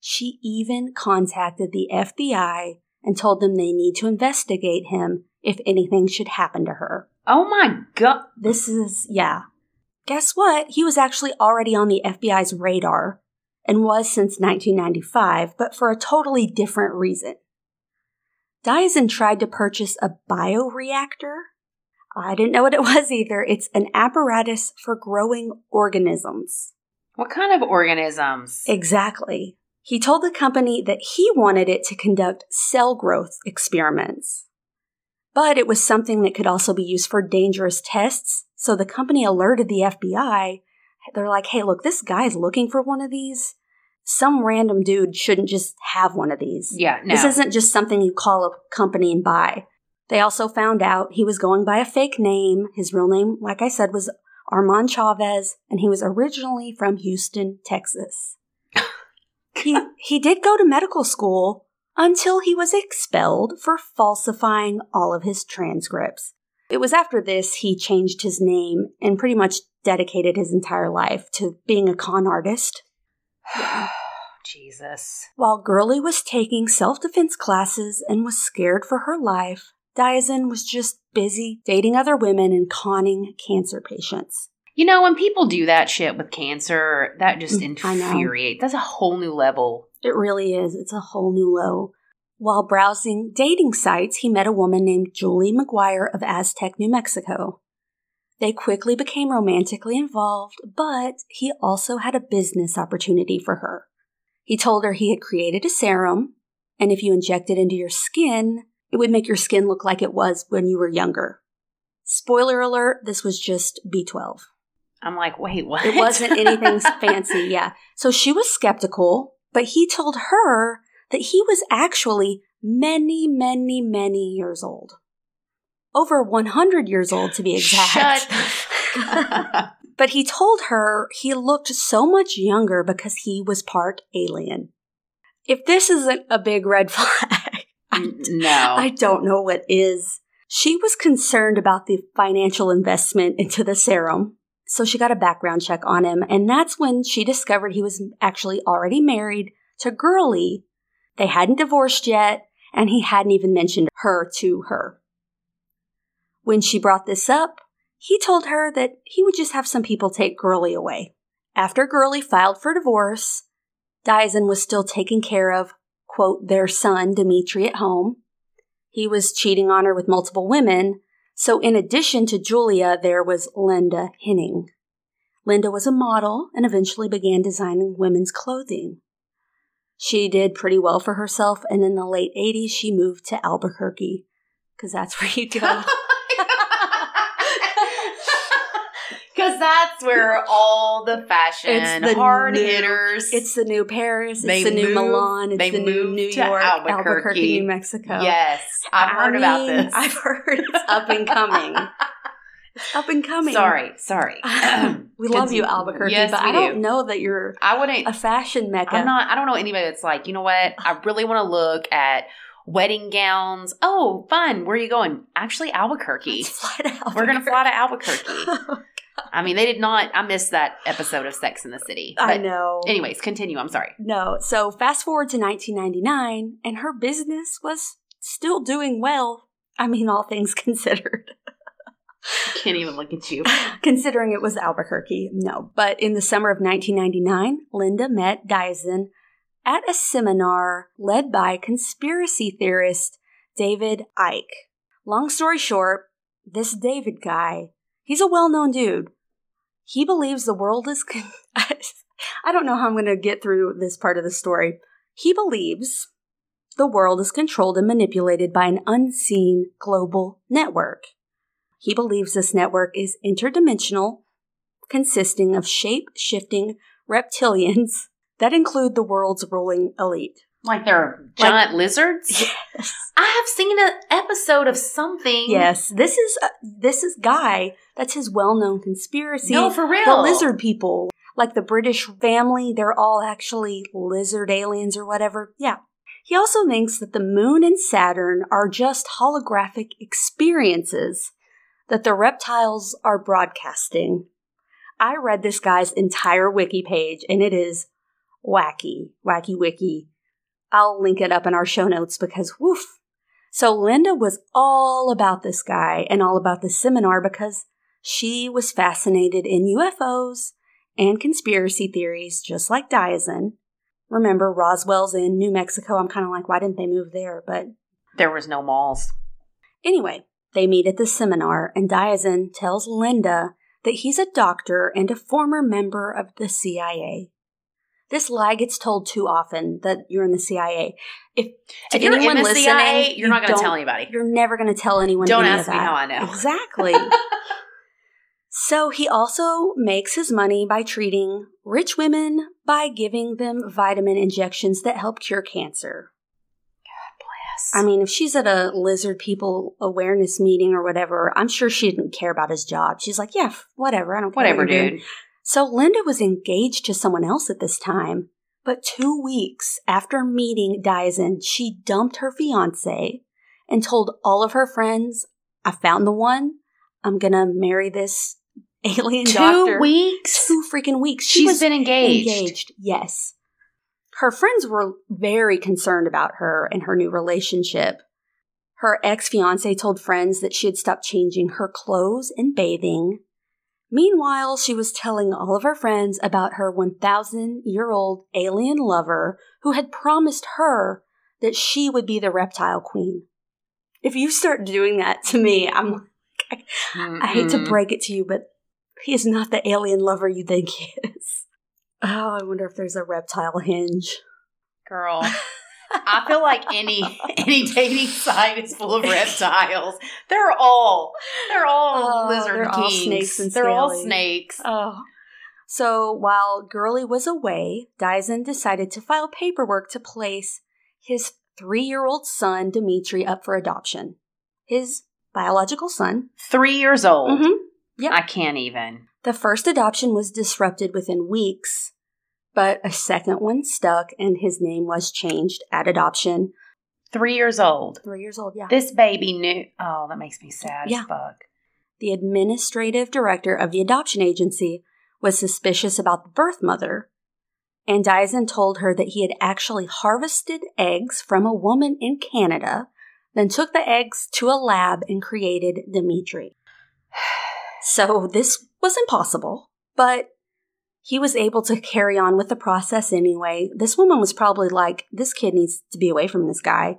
She even contacted the F B I and told them they need to investigate him if anything should happen to her. Oh my God. This is, yeah. Guess what? He was actually already on the F B I's radar and was since nineteen ninety-five, but for a totally different reason. Diazien tried to purchase a bioreactor. I didn't know what it was either. It's an apparatus for growing organisms. What kind of organisms? Exactly. He told the company that he wanted it to conduct cell growth experiments, but it was something that could also be used for dangerous tests. So the company alerted the F B I. They're like, hey, look, this guy's looking for one of these. Some random dude shouldn't just have one of these. Yeah, no. This isn't just something you call a company and buy. They also found out he was going by a fake name. His real name, like I said, was Armand Chavez, and he was originally from Houston, Texas. He he did go to medical school until he was expelled for falsifying all of his transcripts. It was after this he changed his name and pretty much dedicated his entire life to being a con artist. Yeah. Jesus. While Girly was taking self-defense classes and was scared for her life, Diazien was just busy dating other women and conning cancer patients. You know, when people do that shit with cancer, that just infuriates. That's a whole new level. It really is. It's a whole new low. While browsing dating sites, he met a woman named Julie McGuire of Aztec, New Mexico. They quickly became romantically involved, but he also had a business opportunity for her. He told her he had created a serum, and if you inject it into your skin, it would make your skin look like it was when you were younger. Spoiler alert, this was just B twelve. I'm like, wait, what? It wasn't anything fancy, yeah. So she was skeptical, but he told her that he was actually many, many, many years old. Over one hundred years old, to be exact. Shut But he told her he looked so much younger because he was part alien. If this isn't a big red flag, I, no. I don't know what is. She was concerned about the financial investment into the serum, so she got a background check on him, and that's when she discovered he was actually already married to Girly. They hadn't divorced yet, and he hadn't even mentioned her to her. When she brought this up, he told her that he would just have some people take Girly away. After Girly filed for divorce, Diazien was still taking care of, quote, their son, Dimitri, at home. He was cheating on her with multiple women. So in addition to Julia, there was Linda Henning. Linda was a model and eventually began designing women's clothing. She did pretty well for herself, and in the late eighties, she moved to Albuquerque, because that's where you go. Because that's where all the fashion, it's the hard new, hitters. It's the new Paris. It's the new move, Milan. It's the new New York, Albuquerque. Albuquerque, New Mexico. Yes. I've I heard mean, about this. I've heard it's up and coming. It's up and coming. Sorry. Sorry. We love you, Albuquerque, yes, but I don't do. know that you're I wouldn't, a fashion mecca. I'm not, I don't know anybody that's like, you know what? I really want to look at wedding gowns. Oh, fun. Where are you going? Actually, Albuquerque. Let's fly to Albuquerque. We're going to fly to Albuquerque. I mean, they did not – I missed that episode of Sex and the City. But I know. Anyways, continue. I'm sorry. No. So fast forward to nineteen ninety-nine, and her business was still doing well. I mean, all things considered. I can't even look at you. Considering it was Albuquerque. No. But in the summer of nineteen ninety-nine, Linda met Diazien at a seminar led by conspiracy theorist David Icke. Long story short, this David guy – he's a well-known dude. He believes the world is... Con- I don't know how I'm going to get through this part of the story. He believes the world is controlled and manipulated by an unseen global network. He believes this network is interdimensional, consisting of shape-shifting reptilians that include the world's ruling elite. Like they're giant like, lizards? Yes. I have seen an episode of something. Yes. This is uh, this is Guy. That's his well-known conspiracy. No, for real. The lizard people. Like the British family, they're all actually lizard aliens or whatever. Yeah. He also thinks that the moon and Saturn are just holographic experiences that the reptiles are broadcasting. I read this guy's entire wiki page, and it is wacky. Wacky wiki. I'll link it up in our show notes because woof. So Linda was all about this guy and all about this seminar because she was fascinated in U F Os and conspiracy theories, just like Diazien. Remember, Roswell's in New Mexico. I'm kind of like, why didn't they move there? But there was no malls. Anyway, they meet at the seminar, and Diazien tells Linda that he's a doctor and a former member of the C I A. This lie gets told too often that you're in the C I A. If, if you're in the C I A, you're not going to tell anybody. You're never going to tell anyone. Don't ask me how I know. Exactly. So he also makes his money by treating rich women by giving them vitamin injections that help cure cancer. God bless. I mean, if she's at a lizard people awareness meeting or whatever, I'm sure she didn't care about his job. She's like, yeah, whatever. I don't care. Whatever, what dude. Doing. So Linda was engaged to someone else at this time, but two weeks after meeting Diazien, she dumped her fiancé and told all of her friends, I found the one. I'm going to marry this alien two doctor. Two weeks? Two freaking weeks. She She's was been engaged. Engaged, yes. Her friends were very concerned about her and her new relationship. Her ex-fiancé told friends that she had stopped changing her clothes and bathing. Meanwhile, she was telling all of her friends about her one thousand year old alien lover who had promised her that she would be the reptile queen. If you start doing that to me, I'm like, I, I hate to break it to you, but he is not the alien lover you think he is. Oh, I wonder if there's a reptile hinge. Girl. I feel like any any dating site is full of reptiles. They're all they're all oh, lizard they're kings. All snakes and they're scaly. all snakes. Oh. So while Girly was away, Diazien decided to file paperwork to place his three-year-old son, Dimitri, up for adoption. His biological son. Three years old? Mm-hmm. Yep. I can't even. The first adoption was disrupted within weeks, but a second one stuck, and his name was changed at adoption. Three years old. Three years old, yeah. This baby knew. Oh, that makes me sad yeah. as fuck. The administrative director of the adoption agency was suspicious about the birth mother, and Diazien told her that he had actually harvested eggs from a woman in Canada, then took the eggs to a lab and created Dimitri. So this was impossible, but he was able to carry on with the process anyway. This woman was probably like, this kid needs to be away from this guy.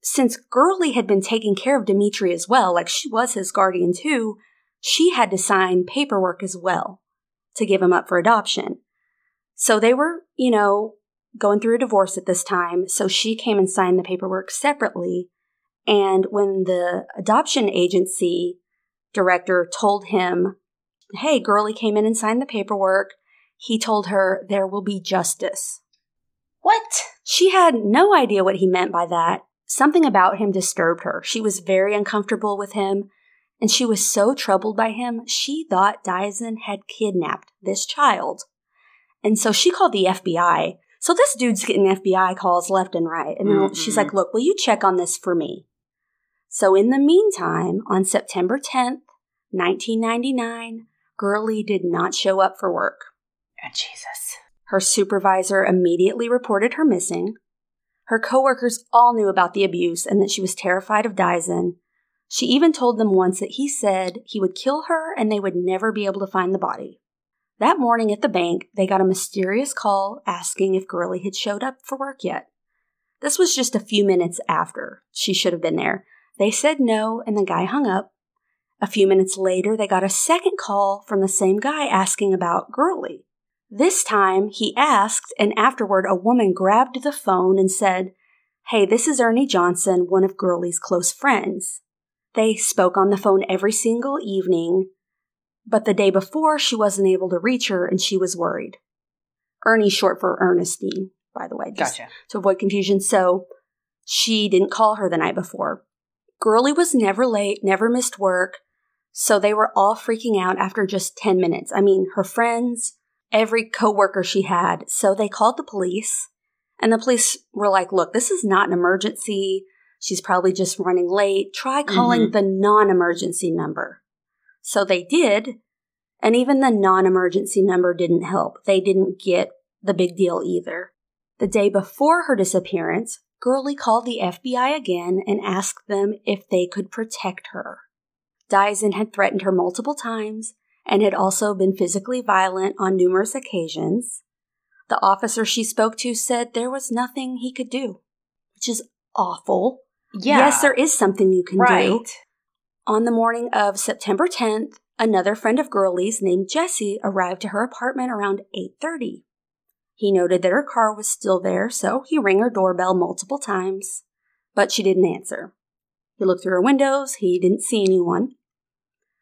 Since Girly had been taking care of Dimitri as well, like she was his guardian too, she had to sign paperwork as well to give him up for adoption. So they were, you know, going through a divorce at this time. So she came and signed the paperwork separately. And when the adoption agency director told him, hey, Girly came in and signed the paperwork, he told her, there will be justice. What? She had no idea what he meant by that. Something about him disturbed her. She was very uncomfortable with him, and she was so troubled by him, she thought Diazien had kidnapped this child. And so she called the F B I. So this dude's getting F B I calls left and right. And mm-hmm. she's like, look, will you check on this for me? So in the meantime, on September tenth, nineteen ninety-nine, Girly did not show up for work. Oh, Jesus. Her supervisor immediately reported her missing. Her coworkers all knew about the abuse and that she was terrified of Diazien. She even told them once that he said he would kill her and they would never be able to find the body. That morning at the bank, they got a mysterious call asking if Girly had showed up for work yet. This was just a few minutes after she should have been there. They said no, and the guy hung up. A few minutes later, they got a second call from the same guy asking about Girly. This time, he asked, and afterward, a woman grabbed the phone and said, hey, this is Ernie Johnson, one of Girly's close friends. They spoke on the phone every single evening, but the day before, she wasn't able to reach her, and she was worried. Ernie's short for Ernestine, by the way, just gotcha. to avoid confusion, so she didn't call her the night before. Girly was never late, never missed work, so they were all freaking out after just ten minutes. I mean, her friends, every coworker she had. So they called the police, and the police were like, look, this is not an emergency. She's probably just running late. Try calling mm-hmm. the non-emergency number. So they did, and even the non-emergency number didn't help. They didn't get the big deal either. The day before her disappearance, Girly called the F B I again and asked them if they could protect her. Diazien had threatened her multiple times and had also been physically violent on numerous occasions. The officer she spoke to said there was nothing he could do, which is awful. Yeah. Yes, there is something you can right. do. On the morning of September tenth, another friend of Girly's named Jesse arrived to her apartment around eight thirty. He noted that her car was still there, so he rang her doorbell multiple times, but she didn't answer. He looked through her windows. He didn't see anyone.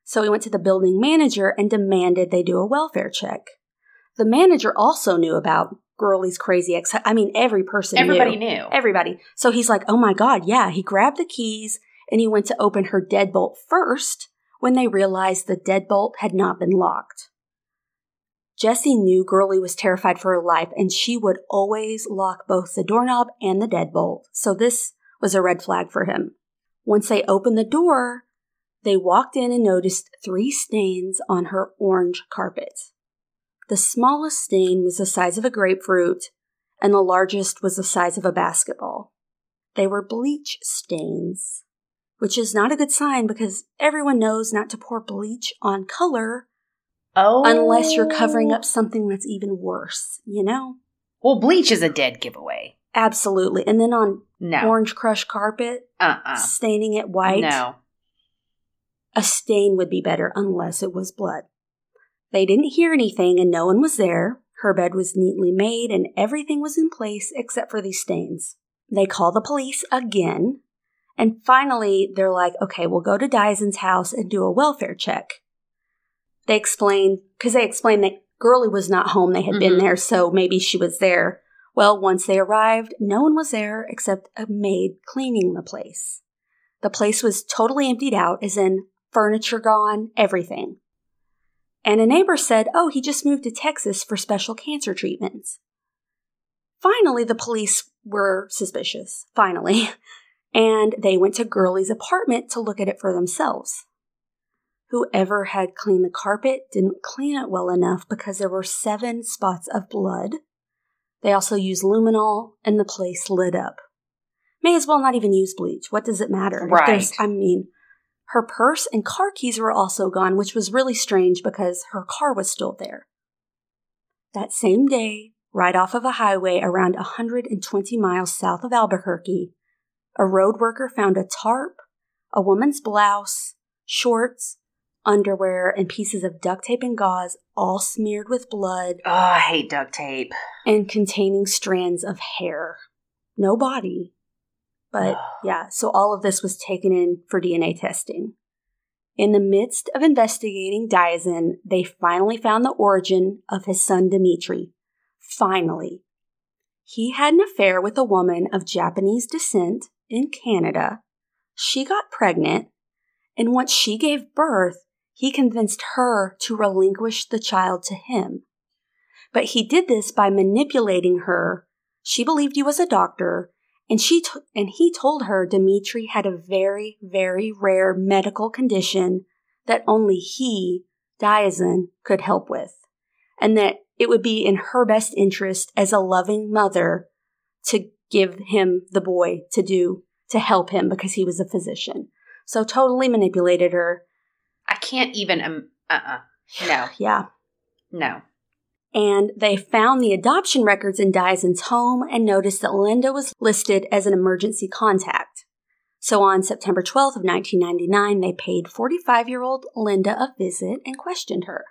So he went to the building manager and demanded they do a welfare check. The manager also knew about Girly's crazy ex. I mean, every person Everybody knew. Everybody knew. Everybody. So he's like, oh my God, yeah. He grabbed the keys and he went to open her deadbolt first when they realized the deadbolt had not been locked. Jesse knew Girly was terrified for her life, and she would always lock both the doorknob and the deadbolt, so this was a red flag for him. Once they opened the door, they walked in and noticed three stains on her orange carpet. The smallest stain was the size of a grapefruit, and the largest was the size of a basketball. They were bleach stains, which is not a good sign because everyone knows not to pour bleach on color. Oh. Unless you're covering up something that's even worse, you know? Well, bleach is a dead giveaway. Absolutely. And then on no. Orange Crush carpet, uh-uh. staining it white, no. a stain would be better unless it was blood. They didn't hear anything and no one was there. Her bed was neatly made and everything was in place except for these stains. They call the police again. And finally, they're like, okay, we'll go to Diazien's house and do a welfare check. They explained, because they explained that Girly was not home. They had mm-hmm. been there, so maybe she was there Well, once they arrived, no one was there except a maid cleaning the place. The place was totally emptied out, as in furniture gone, everything. And a neighbor said, oh, he just moved to Texas for special cancer treatments. Finally, the police were suspicious, finally, and they went to Girly's apartment to look at it for themselves. Whoever had cleaned the carpet didn't clean it well enough because there were seven spots of blood. They also used luminol, and the place lit up. May as well not even use bleach. What does it matter? Right. I mean, her purse and car keys were also gone, which was really strange because her car was still there. That same day, right off of a highway around one hundred twenty miles south of Albuquerque, a road worker found a tarp, a woman's blouse, shorts, underwear, and pieces of duct tape and gauze all smeared with blood. Oh, I hate duct tape. And containing strands of hair. No body. But yeah, so all of this was taken in for D N A testing. In the midst of investigating Diazien, they finally found the origin of his son Dimitri. Finally. He had an affair with a woman of Japanese descent in Canada. She got pregnant, and once she gave birth, he convinced her to relinquish the child to him. But he did this by manipulating her. She believed he was a doctor, and she t- and he told her Dimitri had a very, very rare medical condition that only he, Diazien, could help with, and that it would be in her best interest as a loving mother to give him the boy to do, to help him because he was a physician. So totally manipulated her. I can't even, um, uh-uh. No. Yeah. No. And they found the adoption records in Diazien's home and noticed that Linda was listed as an emergency contact. So on September twelfth of nineteen ninety-nine, they paid forty-five-year-old Linda a visit and questioned her.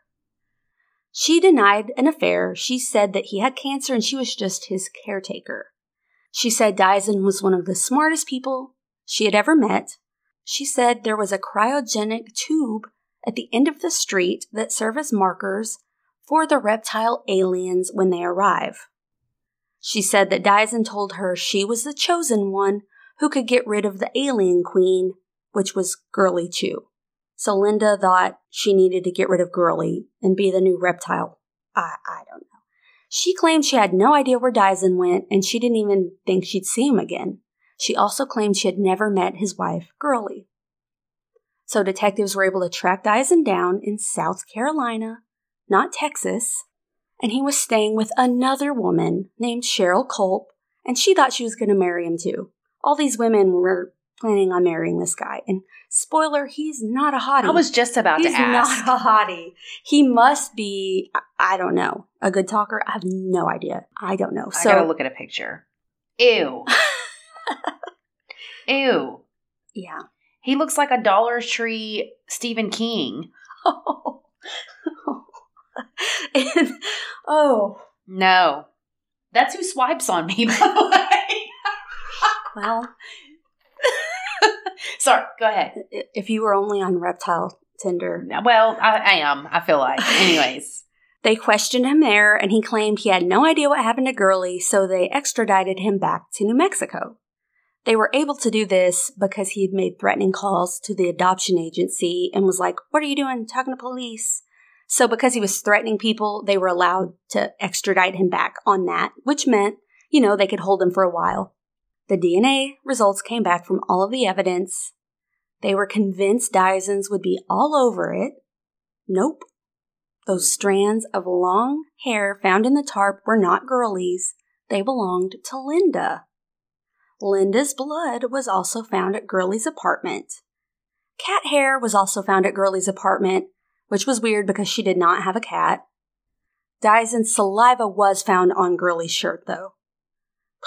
She denied an affair. She said that he had cancer and she was just his caretaker. She said Diazien was one of the smartest people she had ever met. She said there was a cryogenic tube at the end of the street that served as markers for the reptile aliens when they arrive. She said that Diazien told her she was the chosen one who could get rid of the alien queen, which was Girly Chew. So Linda thought she needed to get rid of Girly and be the new reptile. I, I don't know. She claimed she had no idea where Diazien went, and she didn't even think she'd see him again. She also claimed she had never met his wife, Girly. So detectives were able to track Diazien down in South Carolina, not Texas, and he was staying with another woman named Cheryl Culp, and she thought she was going to marry him too. All these women were planning on marrying this guy. And spoiler, he's not a hottie. I was just about he's to ask. He's not a hottie. He must be, I don't know, a good talker. I have no idea. I don't know. I so, gotta look at a picture. Ew. Ew. Yeah. He looks like a Dollar Tree Stephen King. Oh. and, oh. No. That's who swipes on me, by the way. Well. Sorry, go ahead. If you were only on reptile Tinder. Well, I, I am, I feel like. Anyways. They questioned him there, and he claimed he had no idea what happened to Girly, so they extradited him back to New Mexico. They were able to do this because he had made threatening calls to the adoption agency and was like, what are you doing talking to police? So because he was threatening people, they were allowed to extradite him back on that, which meant, you know, they could hold him for a while. The D N A results came back from all of the evidence. They were convinced Diazien's would be all over it. Nope. Those strands of long hair found in the tarp were not Girly's. They belonged to Linda. Linda's blood was also found at Girly's apartment. Cat hair was also found at Girly's apartment, which was weird because she did not have a cat. Diazien's saliva was found on Girly's shirt, though.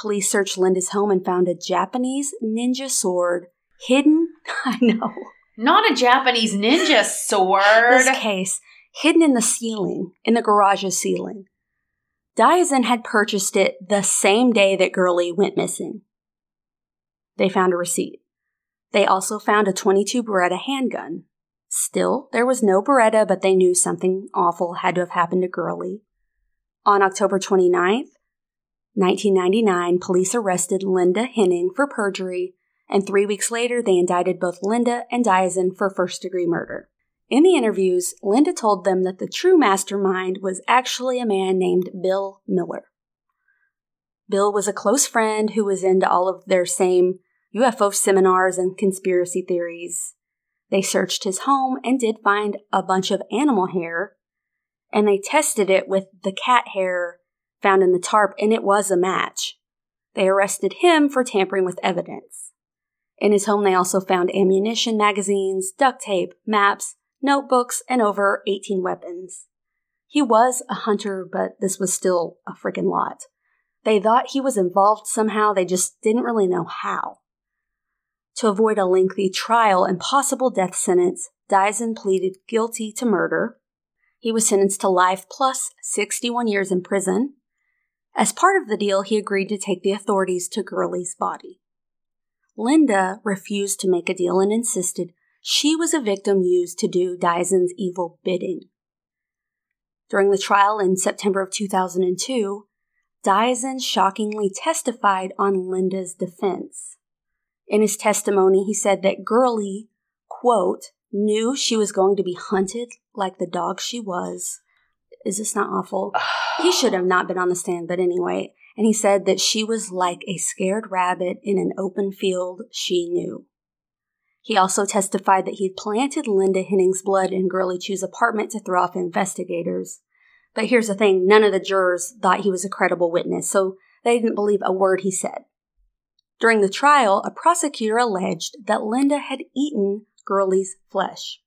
Police searched Linda's home and found a Japanese ninja sword hidden. I know. Not a Japanese ninja sword. This case, hidden in the ceiling, in the garage's ceiling. Diazien had purchased it the same day that Girly went missing. They found a receipt. They also found a twenty-two Beretta handgun. Still, there was no Beretta, but they knew something awful had to have happened to Girly. On October twenty-ninth, nineteen ninety-nine, police arrested Linda Henning for perjury, and three weeks later they indicted both Linda and Diazien for first-degree murder. In the interviews, Linda told them that the true mastermind was actually a man named Bill Miller. Bill was a close friend who was into all of their same U F O seminars and conspiracy theories. They searched his home and did find a bunch of animal hair, and they tested it with the cat hair found in the tarp, and it was a match. They arrested him for tampering with evidence. In his home, they also found ammunition magazines, duct tape, maps, notebooks, and over eighteen weapons. He was a hunter, but this was still a freaking lot. They thought he was involved somehow, they just didn't really know how. To avoid a lengthy trial and possible death sentence, Diazien pleaded guilty to murder. He was sentenced to life plus sixty-one years in prison. As part of the deal, he agreed to take the authorities to Girly's body. Linda refused to make a deal and insisted she was a victim used to do Diazien's evil bidding. During the trial in September of two thousand two, Diazien shockingly testified on Linda's defense. In his testimony, he said that Girly, quote, knew she was going to be hunted like the dog she was. Is this not awful? He should have not been on the stand, but anyway. And he said that she was like a scared rabbit in an open field she knew. He also testified that he had planted Linda Henning's blood in Girly Chew's apartment to throw off investigators. But here's the thing, none of the jurors thought he was a credible witness, so they didn't believe a word he said. During the trial, a prosecutor alleged that Linda had eaten Girly's flesh.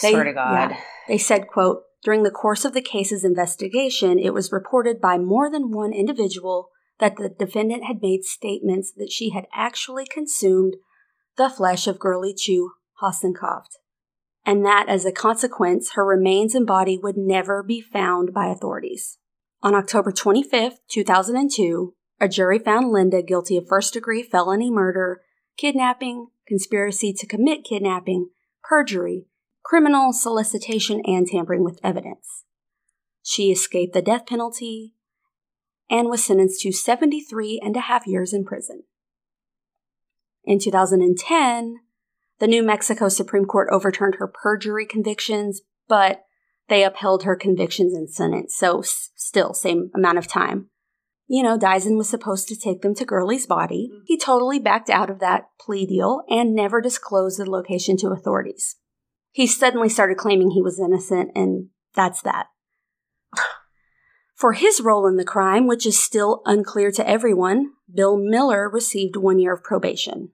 They, Swear to God. Yeah, they said, quote, during the course of the case's investigation, it was reported by more than one individual that the defendant had made statements that she had actually consumed the flesh of Girly Chew Hossencofft, and that as a consequence, her remains and body would never be found by authorities. On October twenty-fifth, two thousand two, a jury found Linda guilty of first-degree felony murder, kidnapping, conspiracy to commit kidnapping, perjury, criminal solicitation, and tampering with evidence. She escaped the death penalty and was sentenced to seventy-three and a half years in prison. In two thousand ten, the New Mexico Supreme Court overturned her perjury convictions, but they upheld her convictions and sentence, so s- still same amount of time. You know, Diazien was supposed to take them to Girly's body. He totally backed out of that plea deal and never disclosed the location to authorities. He suddenly started claiming he was innocent, and that's that. For his role in the crime, which is still unclear to everyone, Bill Miller received one year of probation.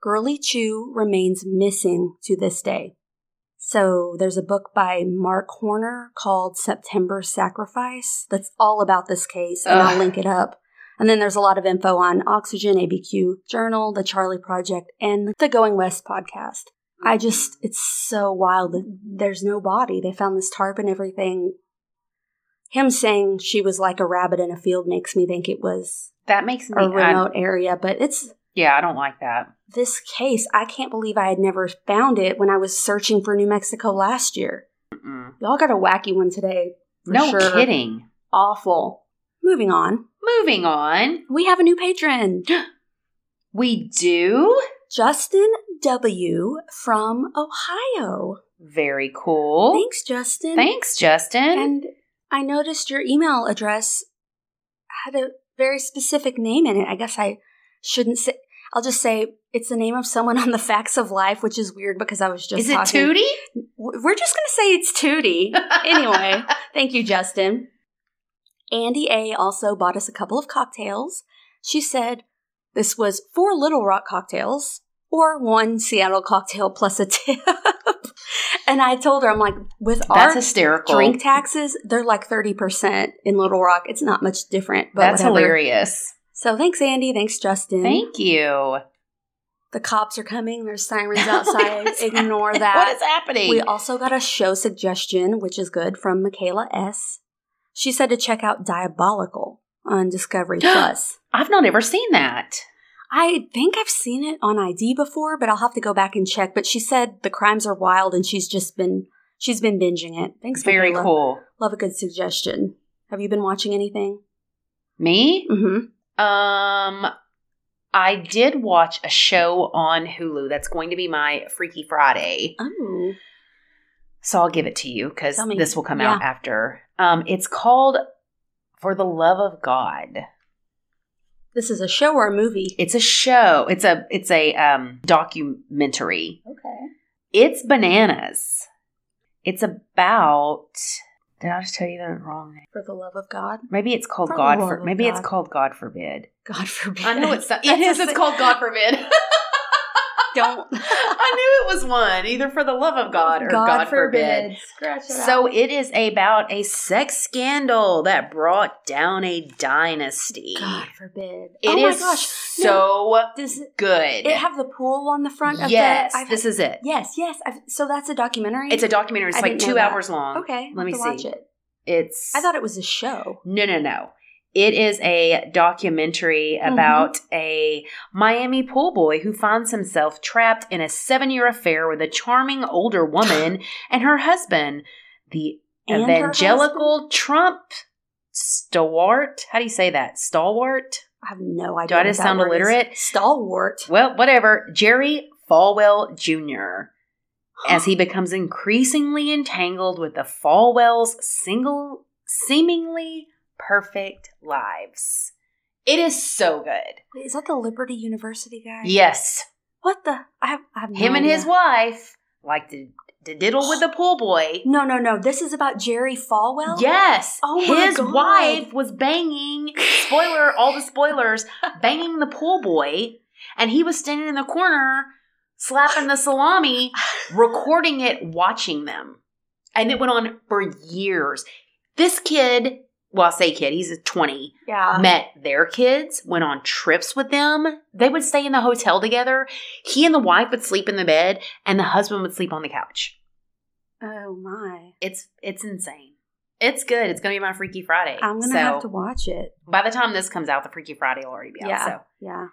Girly Chew remains missing to this day. So there's a book by Mark Horner called September Sacrifice that's all about this case, and Ugh. I'll link it up. And then there's a lot of info on Oxygen, A B Q Journal, The Charlie Project, and the Going West podcast. I just, it's so wild. There's no body. They found this tarp and everything. Him saying she was like a rabbit in a field makes me think it was that makes me, a remote I'm, area, but it's... Yeah, I don't like that. This case, I can't believe I had never found it when I was searching for New Mexico last year. Mm-mm. Y'all got a wacky one today. No sure. kidding. Awful. Moving on. Moving on. We have a new patron. We do? Justin W. from Ohio. Very cool. Thanks, Justin. Thanks, Justin. And I noticed your email address had a very specific name in it. I guess I shouldn't say... I'll just say it's the name of someone on the Facts of Life, which is weird because I was just Is it talking. Tootie? We're just going to say it's Tootie. Anyway, thank you, Justin. Andy A. also bought us a couple of cocktails. She said this was four Little Rock cocktails or one Seattle cocktail plus a tip. And I told her, I'm like, with That's our hysterical. drink taxes, they're like thirty percent in Little Rock. It's not much different. But That's whatever. hilarious. So thanks, Andy. Thanks, Justin. Thank you. The cops are coming. There's sirens outside. Ignore that. What is happening? We also got a show suggestion, which is good, from Michaela S. She said to check out Diabolical on Discovery Plus. I've not ever seen that. I think I've seen it on I D before, but I'll have to go back and check. But she said the crimes are wild, and she's just been she's been binging it. Thanks, Very Michaela. cool. Love a good suggestion. Have you been watching anything? Me? Mm-hmm. Um, I did watch a show on Hulu. That's going to be my Freaky Friday. Oh. So I'll give it to you because this will come yeah. out after. Um, it's called For the Love of God. This is a show or a movie? It's a show. It's a it's a um, documentary. Okay. It's bananas. It's about. Did I just tell you the wrong name? For the Love of God. Maybe it's called For God. For, maybe God. It's called God Forbid. God Forbid. I know it's. Not, it is. It's called God Forbid. Don't. I knew it was one, either For the Love of God or God, God Forbid. forbid. Scratch it out. So it is about a sex scandal that brought down a dynasty. God forbid. It oh my is gosh. so no, this, good. It have the pool on the front of yes, the... Yes, this is it. Yes, yes. I've, so that's a documentary? It's a documentary. It's I like two hours long. Okay. Let me see. Watch it. It's... I thought it was a show. No, no, no. It is a documentary about mm-hmm. a Miami pool boy who finds himself trapped in a seven-year affair with a charming older woman and her husband, the and evangelical husband? Trump stalwart. How do you say that? Stalwart? I have no idea. Do I just sound illiterate? Stalwart. Well, whatever. Jerry Falwell Junior Huh. As he becomes increasingly entangled with the Falwells' single, seemingly perfect lives. It is so good. Wait, is that the Liberty University guy? Yes. What the? I have, I have no Him idea. And his wife like to, to diddle with the pool boy. No, no, no. This is about Jerry Falwell? Yes. Oh my His God. wife was banging, spoiler, all the spoilers, banging the pool boy, and he was standing in the corner slapping the salami, recording it, watching them. And it went on for years. This kid... Well, I say kid. He's twenty. Yeah. Met their kids. Went on trips with them. They would stay in the hotel together. He and the wife would sleep in the bed, and the husband would sleep on the couch. Oh, my. It's it's insane. It's good. It's going to be my Freaky Friday. I'm going to so, have to watch it. By the time this comes out, the Freaky Friday will already be out. Yeah. So. Yeah.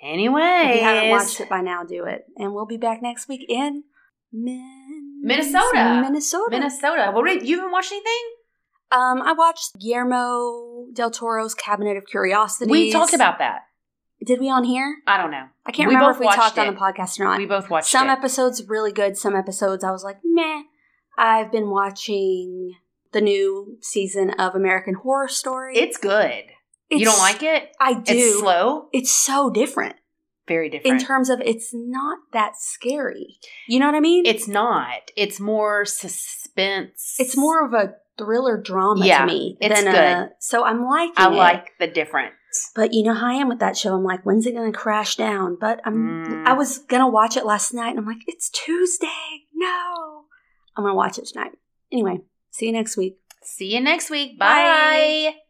Anyway. If you haven't watched it by now, do it. And we'll be back next week in Min- Minnesota. Minnesota. Minnesota. Well, wait, you haven't watched anything? Um, I watched Guillermo del Toro's Cabinet of Curiosities. We talked about that. Did we on here? I don't know. I can't we remember if we talked it. on the podcast or not. We both watched some it. Some episodes really good. Some episodes I was like, meh. I've been watching the new season of American Horror Story. It's good. It's, you don't like it? I do. It's slow? It's so different. Very different. In terms of it's not that scary. You know what I mean? It's not. It's more suspense. It's more of a... thriller drama yeah, to me. It's than good. A, so I'm liking I it. I like the difference. But you know how I am with that show. I'm like, when's it going to crash down? But I'm, mm. I was going to watch it last night, and I'm like, it's Tuesday. No. I'm going to watch it tonight. Anyway, see you next week. See you next week. Bye. Bye.